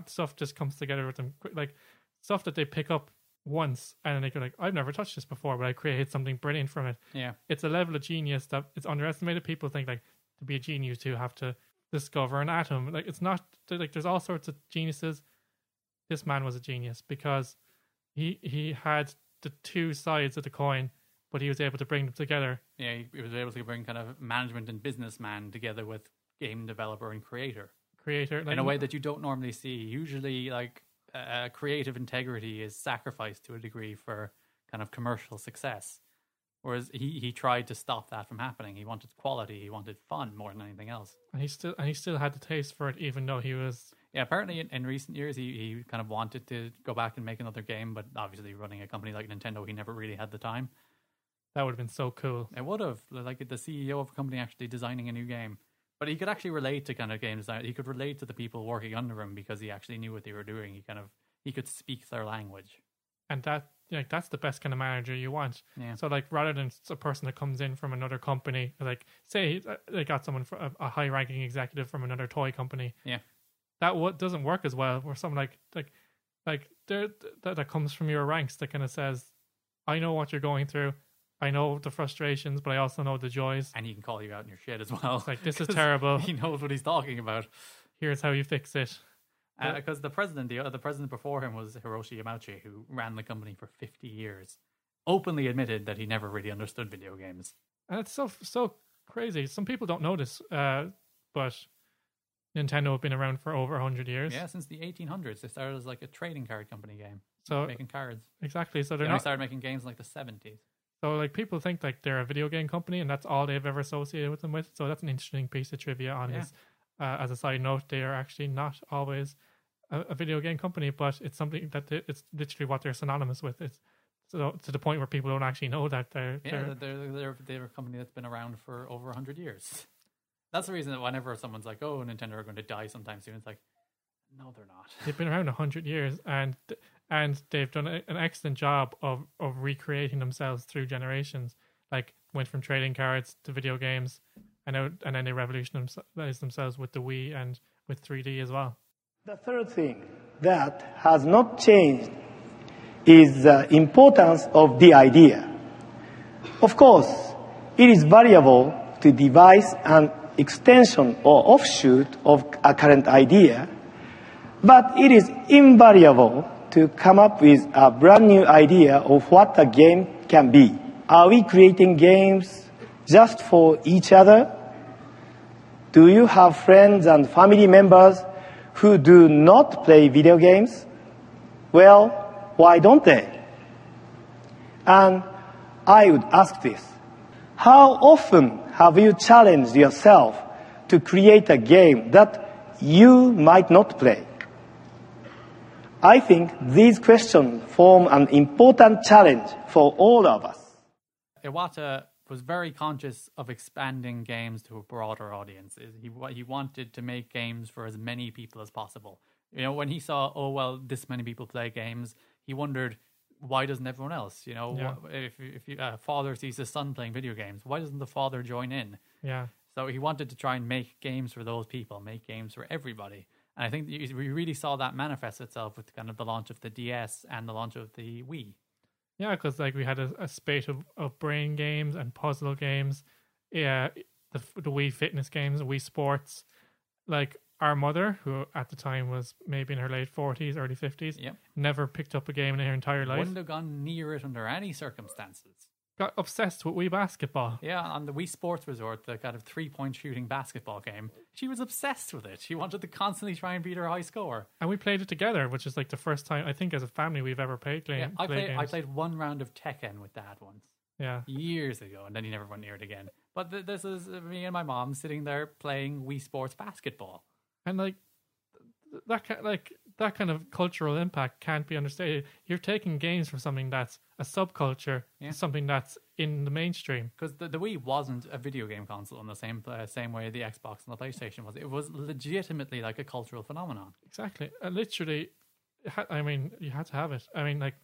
stuff just comes together with them, like stuff that they pick up once and then they go like, I've never touched this before, but I created something brilliant from it. Yeah, it's a level of genius that it's underestimated. People think to be a genius you have to discover an atom. It's not like there's all sorts of geniuses. This man was a genius because he had the two sides of the coin, but he was able to bring them together. Yeah, he was able to bring kind of management and businessman together with game developer and creator in a way that you don't normally see. Usually creative integrity is sacrificed to a degree for kind of commercial success, whereas he tried to stop that from happening. He wanted quality, he wanted fun more than anything else. And he still had the taste for it, even though he was... Yeah, apparently in recent years, he kind of wanted to go back and make another game, but obviously running a company like Nintendo, he never really had the time. That would have been so cool. It would have. The CEO of a company actually designing a new game. But he could actually relate to kind of game design. He could relate to the people working under him because he actually knew what they were doing. He could speak their language. And that... that's the best kind of manager you want. Yeah. So rather than a person that comes in from another company, say they got someone from a high ranking executive from another toy company. Yeah. That doesn't work as well, or something that comes from your ranks that kind of says, I know what you're going through. I know the frustrations, but I also know the joys. And he can call you out in your shit as well. This is terrible. He knows what he's talking about. Here's how you fix it. Because the president before him was Hiroshi Yamauchi, who ran the company for 50 years, openly admitted that he never really understood video games. And it's so crazy. Some people don't know this, but Nintendo have been around for over 100 years. Yeah, since the 1800s. They started as a trading card company game. So making cards. Exactly. So they started making games in the 70s. So people think they're a video game company and that's all they've ever associated with them with. So that's an interesting piece of trivia on his... as a side note, they are actually not always a video game company, but it's something that it's literally what they're synonymous with. It's so to the point where people don't actually know that they're a company that's been around for over 100 years. That's the reason that whenever someone's like, oh, Nintendo are going to die sometime soon, it's like, no, they're not. They've been around 100 years and they've done an excellent job of recreating themselves through generations. Went from trading cards to video games. And then they revolutionized themselves with the Wii and with 3D as well. The third thing that has not changed is the importance of the idea. Of course, it is valuable to devise an extension or offshoot of a current idea, but it is invaluable to come up with a brand new idea of what a game can be. Are we creating games just for each other? Do you have friends and family members who do not play video games? Well, why don't they? And I would ask this. How often have you challenged yourself to create a game that you might not play? I think these questions form an important challenge for all of us. Iwata was very conscious of expanding games to a broader audience. He wanted to make games for as many people as possible. You know, when he saw, oh, well, this many people play games, he wondered, why doesn't everyone else? You know, if a father sees his son playing video games, why doesn't the father join in? Yeah. So he wanted to try and make games for those people, make games for everybody. And I think we really saw that manifest itself with kind of the launch of the DS and the launch of the Wii. Yeah, because like we had a spate of brain games and puzzle games, yeah, the Wii fitness games, Wii Sports. Like our mother, who at the time was maybe in her late 40s, early 50s, never picked up a game in her entire life. Wouldn't have gone near it under any circumstances. Got obsessed with Wii Basketball. Yeah, on the Wii Sports Resort, the kind of three-point shooting basketball game. She was obsessed with it. She wanted to constantly try and beat her high score. And we played it together, which is like the first time, I think, as a family we've ever played games. Yeah, I played one round of Tekken with Dad once. Yeah. Years ago, and then he never went near it again. But this is me and my mom sitting there playing Wii Sports Basketball. And like that kind of cultural impact can't be understated. You're taking games from something that's a subculture, something that's in the mainstream. Because the Wii wasn't a video game console in the same way the Xbox and the PlayStation was. It was legitimately like a cultural phenomenon. Exactly. Literally, I mean, you had to have it. I mean, like...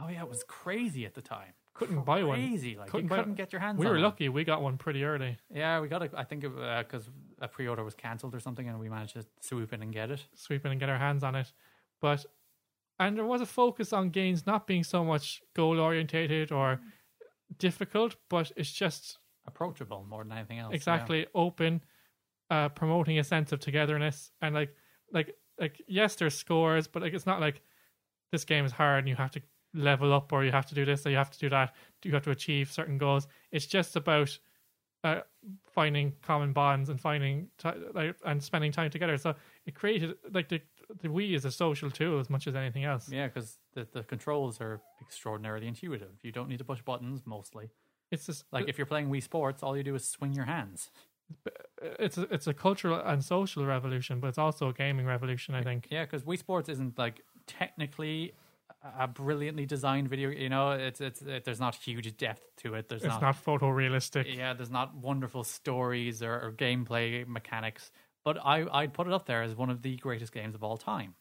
Oh yeah, it was crazy at the time. Couldn't buy one. Crazy. Like, you couldn't get your hands on it. We were lucky. We got one pretty early. Yeah, we got it. I think because a pre-order was cancelled or something, and we managed to swoop in and get it. Swoop in and get our hands on it. But, and there was a focus on games not being so much goal-orientated or difficult, but it's just... approachable more than anything else. Exactly. Yeah. Open, promoting a sense of togetherness. And like yes, there's scores, but like it's not like this game is hard and you have to level up or you have to do this or you have to do that, you have to achieve certain goals. It's just about finding common bonds and finding and spending time together. So it created like the Wii is a social tool as much as anything else. Yeah, because the controls are extraordinarily intuitive. You don't need to push buttons mostly. It's just like if you're playing Wii Sports, all you do is swing your hands. It's a cultural and social revolution, but it's also a gaming revolution, I think. Yeah, because Wii Sports isn't like technically a brilliantly designed video, you know, it's there's not huge depth to it. It's not photorealistic. Yeah, there's not wonderful stories or gameplay mechanics. But I'd put it up there as one of the greatest games of all time,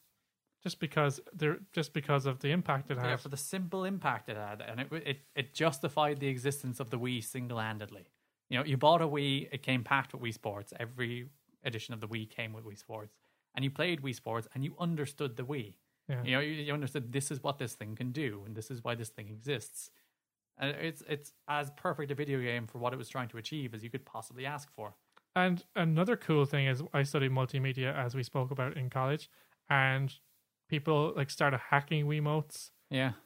just because of the impact it had. Yeah, for the simple impact it had, and it justified the existence of the Wii single-handedly. You know, you bought a Wii, it came packed with Wii Sports. Every edition of the Wii came with Wii Sports, and you played Wii Sports, and you understood the Wii. Yeah. You know, you understood this is what this thing can do, and this is why this thing exists. And it's as perfect a video game for what it was trying to achieve as you could possibly ask for. And another cool thing is I studied multimedia, as we spoke about in college, and people like started hacking Wiimotes,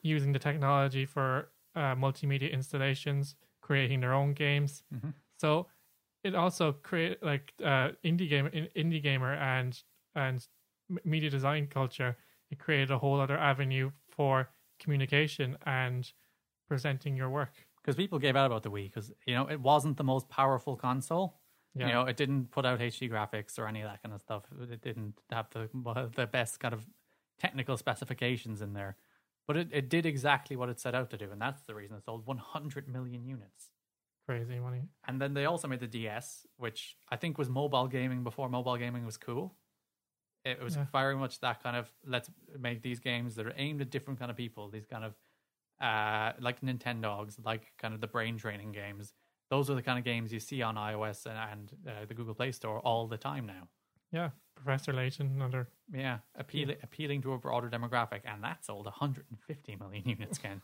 using the technology for multimedia installations, creating their own games. Mm-hmm. So it also created like indie gamer and media design culture. It created a whole other avenue for communication and presenting your work. Because people gave out about the Wii because, you know, it wasn't the most powerful console. Yeah. You know, it didn't put out HD graphics or any of that kind of stuff. It didn't have the best kind of technical specifications in there. But it did exactly what it set out to do, and that's the reason it sold 100 million units. Crazy money. And then they also made the DS, which I think was mobile gaming before mobile gaming was cool. It was very much that kind of, let's make these games that are aimed at different kind of people. These kind of, like Nintendogs, like kind of the brain training games. Those are the kind of games you see on iOS and the Google Play Store all the time now. Yeah, Professor Layton, another... Yeah, appealing to a broader demographic. And that sold 150 million units, Ken.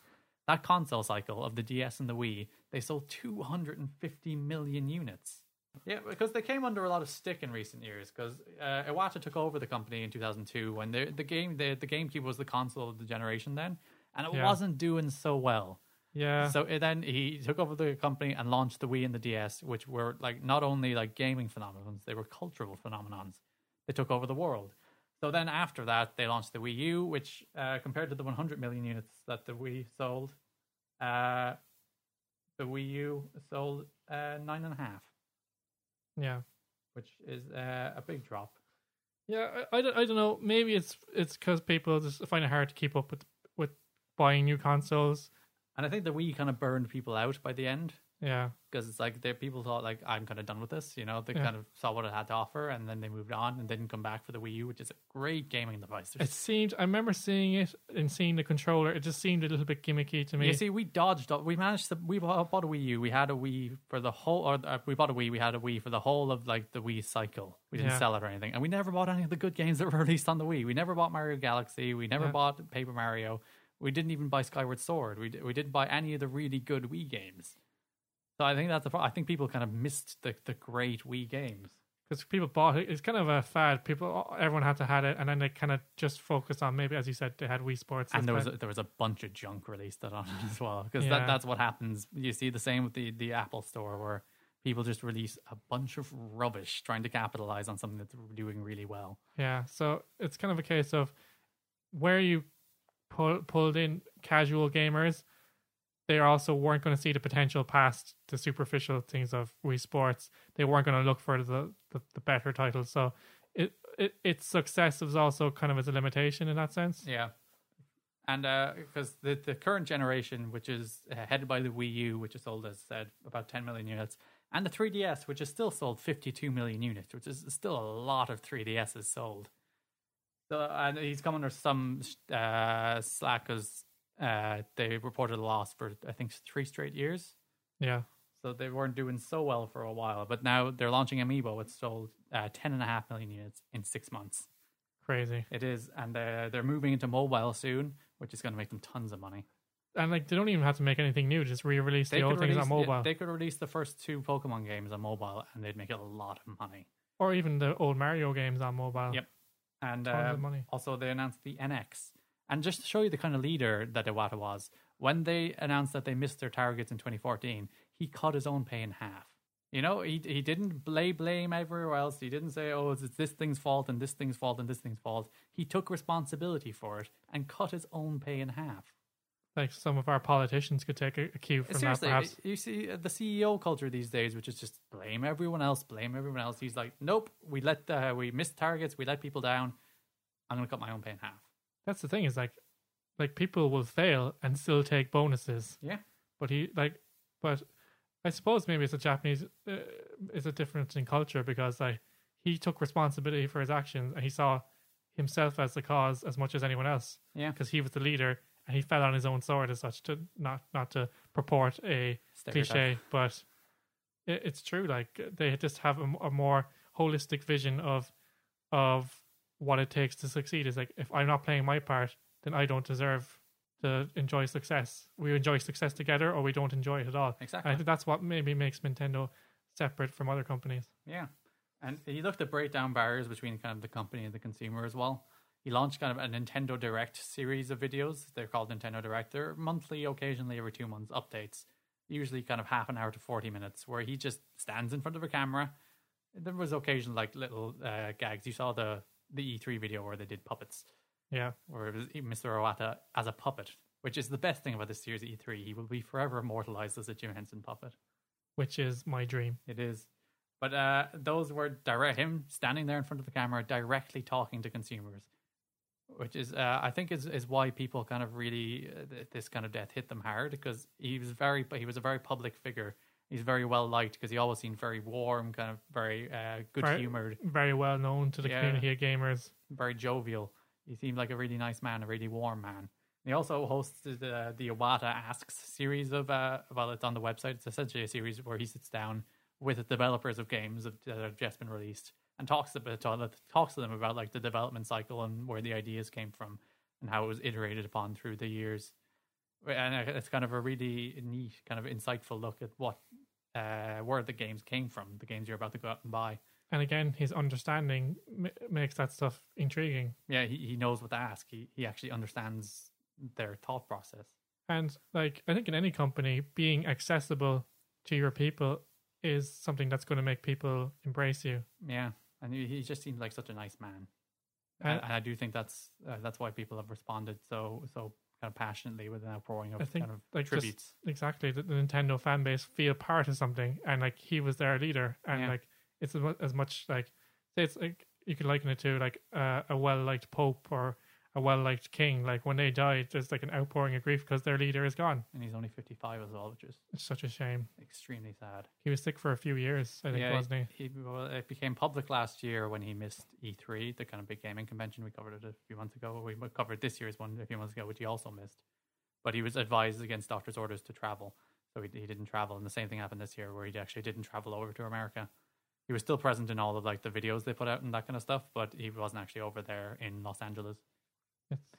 That console cycle of the DS and the Wii, they sold 250 million units. Yeah, because they came under a lot of stick in recent years. Because Iwata took over the company in 2002 when the GameCube was the console of the generation then, and it wasn't doing so well. Yeah. So then he took over the company and launched the Wii and the DS, which were like not only like gaming phenomenons, they were cultural phenomenons. They took over the world. So then after that, they launched the Wii U, which compared to the 100 million units that the Wii sold, the Wii U sold 9.5. Yeah, which is a big drop. Yeah, I don't know. Maybe it's because people just find it hard to keep up with buying new consoles. And I think the Wii kind of burned people out by the end. Yeah. Because it's like people thought, like, I'm kind of done with this. You know, they kind of saw what it had to offer, and then they moved on and didn't come back for the Wii U, which is a great gaming device. I remember seeing it and seeing the controller. It just seemed a little bit gimmicky to me. You see, we bought a Wii U. We had a Wii for the whole, we bought a Wii. We had a Wii for the whole of, like, the Wii cycle. We didn't sell it or anything. And we never bought any of the good games that were released on the Wii. We never bought Mario Galaxy. We never bought Paper Mario. We didn't even buy Skyward Sword. We didn't buy any of the really good Wii games. So I think that's the problem. I think people kind of missed the great Wii games. Because people bought it. It's kind of a fad. Everyone had to have it, and then they kind of just focused on, maybe, as you said, they had Wii Sports. And there was a bunch of junk released on it as well. Because that's what happens. You see the same with the Apple Store, where people just release a bunch of rubbish trying to capitalize on something that's doing really well. Yeah, so it's kind of a case of where you pulled in casual gamers. They also weren't going to see the potential past the superficial things of Wii Sports. They weren't going to look for the better titles. So its success was also kind of as a limitation in that sense. Yeah. And because the current generation, which is headed by the Wii U, which is sold, as said, about 10 million units, and the 3DS, which is still sold 52 million units, which is still a lot of 3DSs sold. So he's come under some slack because they reported a loss for, I think, 3 straight years. Yeah. So they weren't doing so well for a while, but now they're launching Amiibo. It's sold 10.5 million units in 6 months. Crazy. It is. And they're moving into mobile soon, which is going to make them tons of money. And, like, they don't even have to make anything new. Just re-release the old things on mobile. They could release the first 2 Pokemon games on mobile and they'd make a lot of money. Or even the old Mario games on mobile. Yep. And also they announced the NX. And just to show you the kind of leader that Iwata was, when they announced that they missed their targets in 2014, he cut his own pay in half. You know, he didn't blame everywhere else. He didn't say, oh, it's this thing's fault and this thing's fault and this thing's fault. He took responsibility for it and cut his own pay in half. Like, some of our politicians could take a cue from that, perhaps. You see the CEO culture these days, which is just blame everyone else, blame everyone else. He's like, nope, we missed targets, we let people down. I'm going to cut my own pay in half. That's the thing, is like people will fail and still take bonuses. Yeah. But but I suppose maybe it's a Japanese, it's a difference in culture, because like he took responsibility for his actions and he saw himself as the cause as much as anyone else. Yeah. Because he was the leader and he fell on his own sword as such, to not to purport a cliche, but it's true. Like, they just have a more holistic vision of what it takes to succeed. Is like, if I'm not playing my part, then I don't deserve to enjoy success. We enjoy success together, or we don't enjoy it at all. Exactly. And I think that's what maybe makes Nintendo separate from other companies. Yeah. And he looked at breakdown barriers between kind of the company and the consumer as well. He launched kind of a Nintendo Direct series of videos. They're called Nintendo Direct. They're monthly, occasionally every 2 months updates, usually kind of half an hour to 40 minutes, where he just stands in front of a camera. There was occasional, like, little gags. You saw the E3 video where they did puppets. Yeah. Where it was Mr. Iwata as a puppet, which is the best thing about this series at E3. He will be forever immortalized as a Jim Henson puppet. Which is my dream. It is. But those were him standing there in front of the camera, directly talking to consumers, which is, I think, is why people kind of really, this kind of death hit them hard, because he was a very public figure. He's very well liked because he always seemed very warm, kind of very good-humoured. Very well known to the community of gamers. Very jovial. He seemed like a really nice man, a really warm man. And he also hosts the Iwata Asks series of, well, it's on the website. It's essentially a series where he sits down with the developers of games that have just been released and talks to them about, like, the development cycle and where the ideas came from and how it was iterated upon through the years. And it's kind of a really neat, kind of insightful look at where the games came from, the games you're about to go out and buy. And again, his understanding makes that stuff intriguing. Yeah, he knows what to ask. He actually understands their thought process. And, like, I think in any company, being accessible to your people is something that's going to make people embrace you. Yeah, and he just seems like such a nice man. And I do think that's why people have responded so kind of passionately with an outpouring of, I think, kind of, like, tributes. Exactly, the Nintendo fan base feel part of something, and like he was their leader, and like it's as much like, say it's like you could liken it to like a well-liked pope or a well-liked king. Like when they died, there's like an outpouring of grief because their leader is gone. And he's only 55 as well, which is such a shame. Extremely sad. He was sick for a few years, I think, wasn't he? Well, it became public last year when he missed E3, the kind of big gaming convention. We covered it a few months ago. We covered this year's one a few months ago, which he also missed. But he was advised against doctor's orders to travel. So he didn't travel. And the same thing happened this year where he actually didn't travel over to America. He was still present in all of like the videos they put out and that kind of stuff, but he wasn't actually over there in Los Angeles.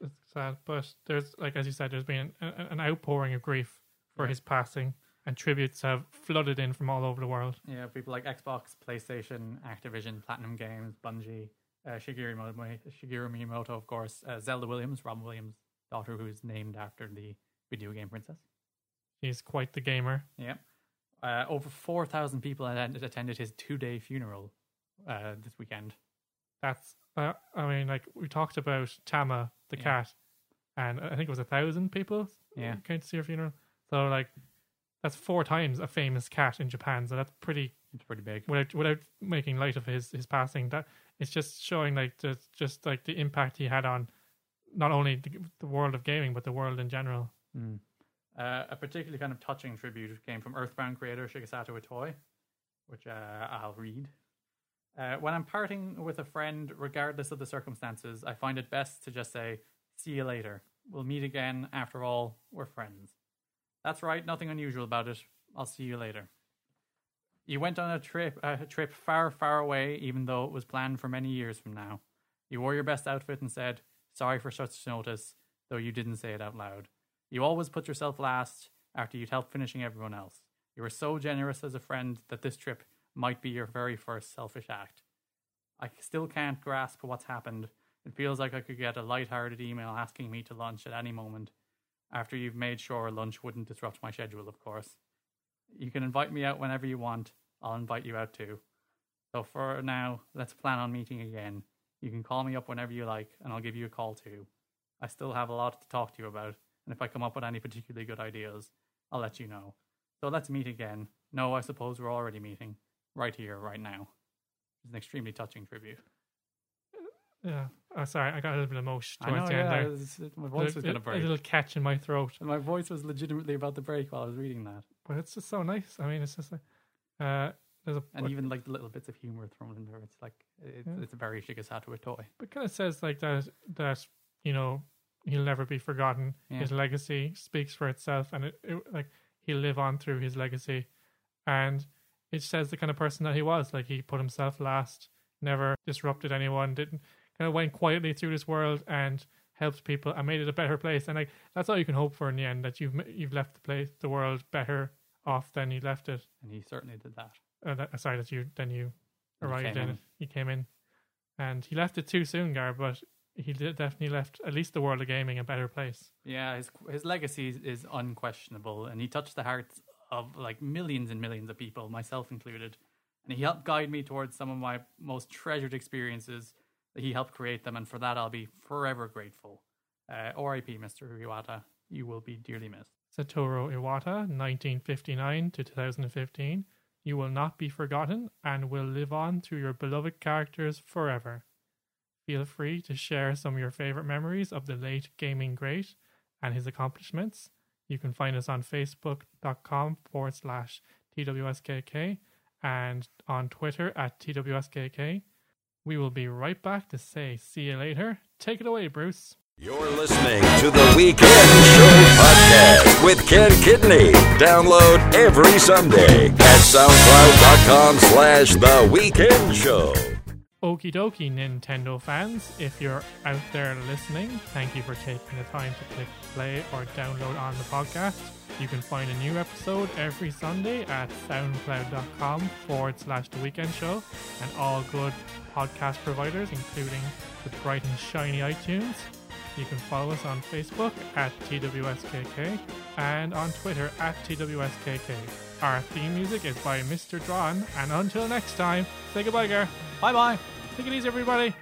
It's sad, but there's, like as you said, there's been an outpouring of grief for his passing, and tributes have flooded in from all over the world. Yeah, people like Xbox, PlayStation, Activision, Platinum Games, Bungie, Shigeru Miyamoto, of course, Zelda Williams, Robin Williams' daughter, who is named after the video game princess. She's quite the gamer. Yeah. Over 4,000 people attended his two-day funeral this weekend. That's, I mean, like we talked about Tama, the cat, and I think it was 1,000 people came to see her funeral. So like that's 4 times a famous cat in Japan. So that's pretty big. Without making light of his passing, that it's just showing like just like the impact he had on not only the world of gaming but the world in general. Mm. A particularly kind of touching tribute came from Earthbound creator Shigesato Itoi, which I'll read. When I'm parting with a friend, regardless of the circumstances, I find it best to just say, see you later. We'll meet again. After all, we're friends. That's right. Nothing unusual about it. I'll see you later. You went on a trip far, far away, even though it was planned for many years from now. You wore your best outfit and said, sorry for such notice, though you didn't say it out loud. You always put yourself last after you'd helped finishing everyone else. You were so generous as a friend that this trip might be your very first selfish act. I still can't grasp what's happened. It feels like I could get a lighthearted email asking me to lunch at any moment, after you've made sure lunch wouldn't disrupt my schedule, of course. You can invite me out whenever you want. I'll invite you out too. So for now, let's plan on meeting again. You can call me up whenever you like, and I'll give you a call too. I still have a lot to talk to you about. And if I come up with any particularly good ideas, I'll let you know. So let's meet again. No, I suppose we're already meeting. Right here, right now. It's an extremely touching tribute. Yeah. Oh, sorry, I got a little bit emotional. I know, yeah. My voice was going to break. A little catch in my throat. And my voice was legitimately about to break while I was reading that. But it's just so nice. I mean, it's just like... even like the little bits of humor thrown in there. It's like... It's a very Shigesato Itoi. But kind of says like that, you know... He'll never be forgotten. Yeah. His legacy speaks for itself, and he'll live on through his legacy. And it says the kind of person that he was. Like he put himself last, never disrupted anyone, didn't kind of went quietly through this world and helped people and made it a better place. And like that's all you can hope for in the end, that you've left the world better off than you left it. And he certainly did that. You arrived in it. He came in, and he left it too soon, Gar, but. He definitely left at least the world of gaming a better place. Yeah, his legacy is unquestionable, and he touched the hearts of like millions and millions of people, myself included. And he helped guide me towards some of my most treasured experiences. He helped create them, and for that I'll be forever grateful. R.I.P. Mr. Iwata, you will be dearly missed. Satoru Iwata, 1959 to 2015. You will not be forgotten and will live on through your beloved characters forever. Feel free to share some of your favorite memories of the late gaming great and his accomplishments. You can find us on facebook.com/TWSKK and on Twitter @TWSKK. We will be right back to say see you later. Take it away, Bruce. You're listening to the Weekend Show Podcast with Ken Kidney. Download every Sunday at soundcloud.com/The Weekend Show. Okie dokie, Nintendo fans, if you're out there listening, thank you for taking the time to click play or download on the podcast. You can find a new episode every Sunday at soundcloud.com/The Weekend Show and all good podcast providers, including the bright and shiny iTunes. You can follow us on Facebook @TWSKK and on Twitter @TWSKK. Our theme music is by Mr. Drawn, and until next time, say goodbye, Gar. Bye-bye. Take it easy, everybody.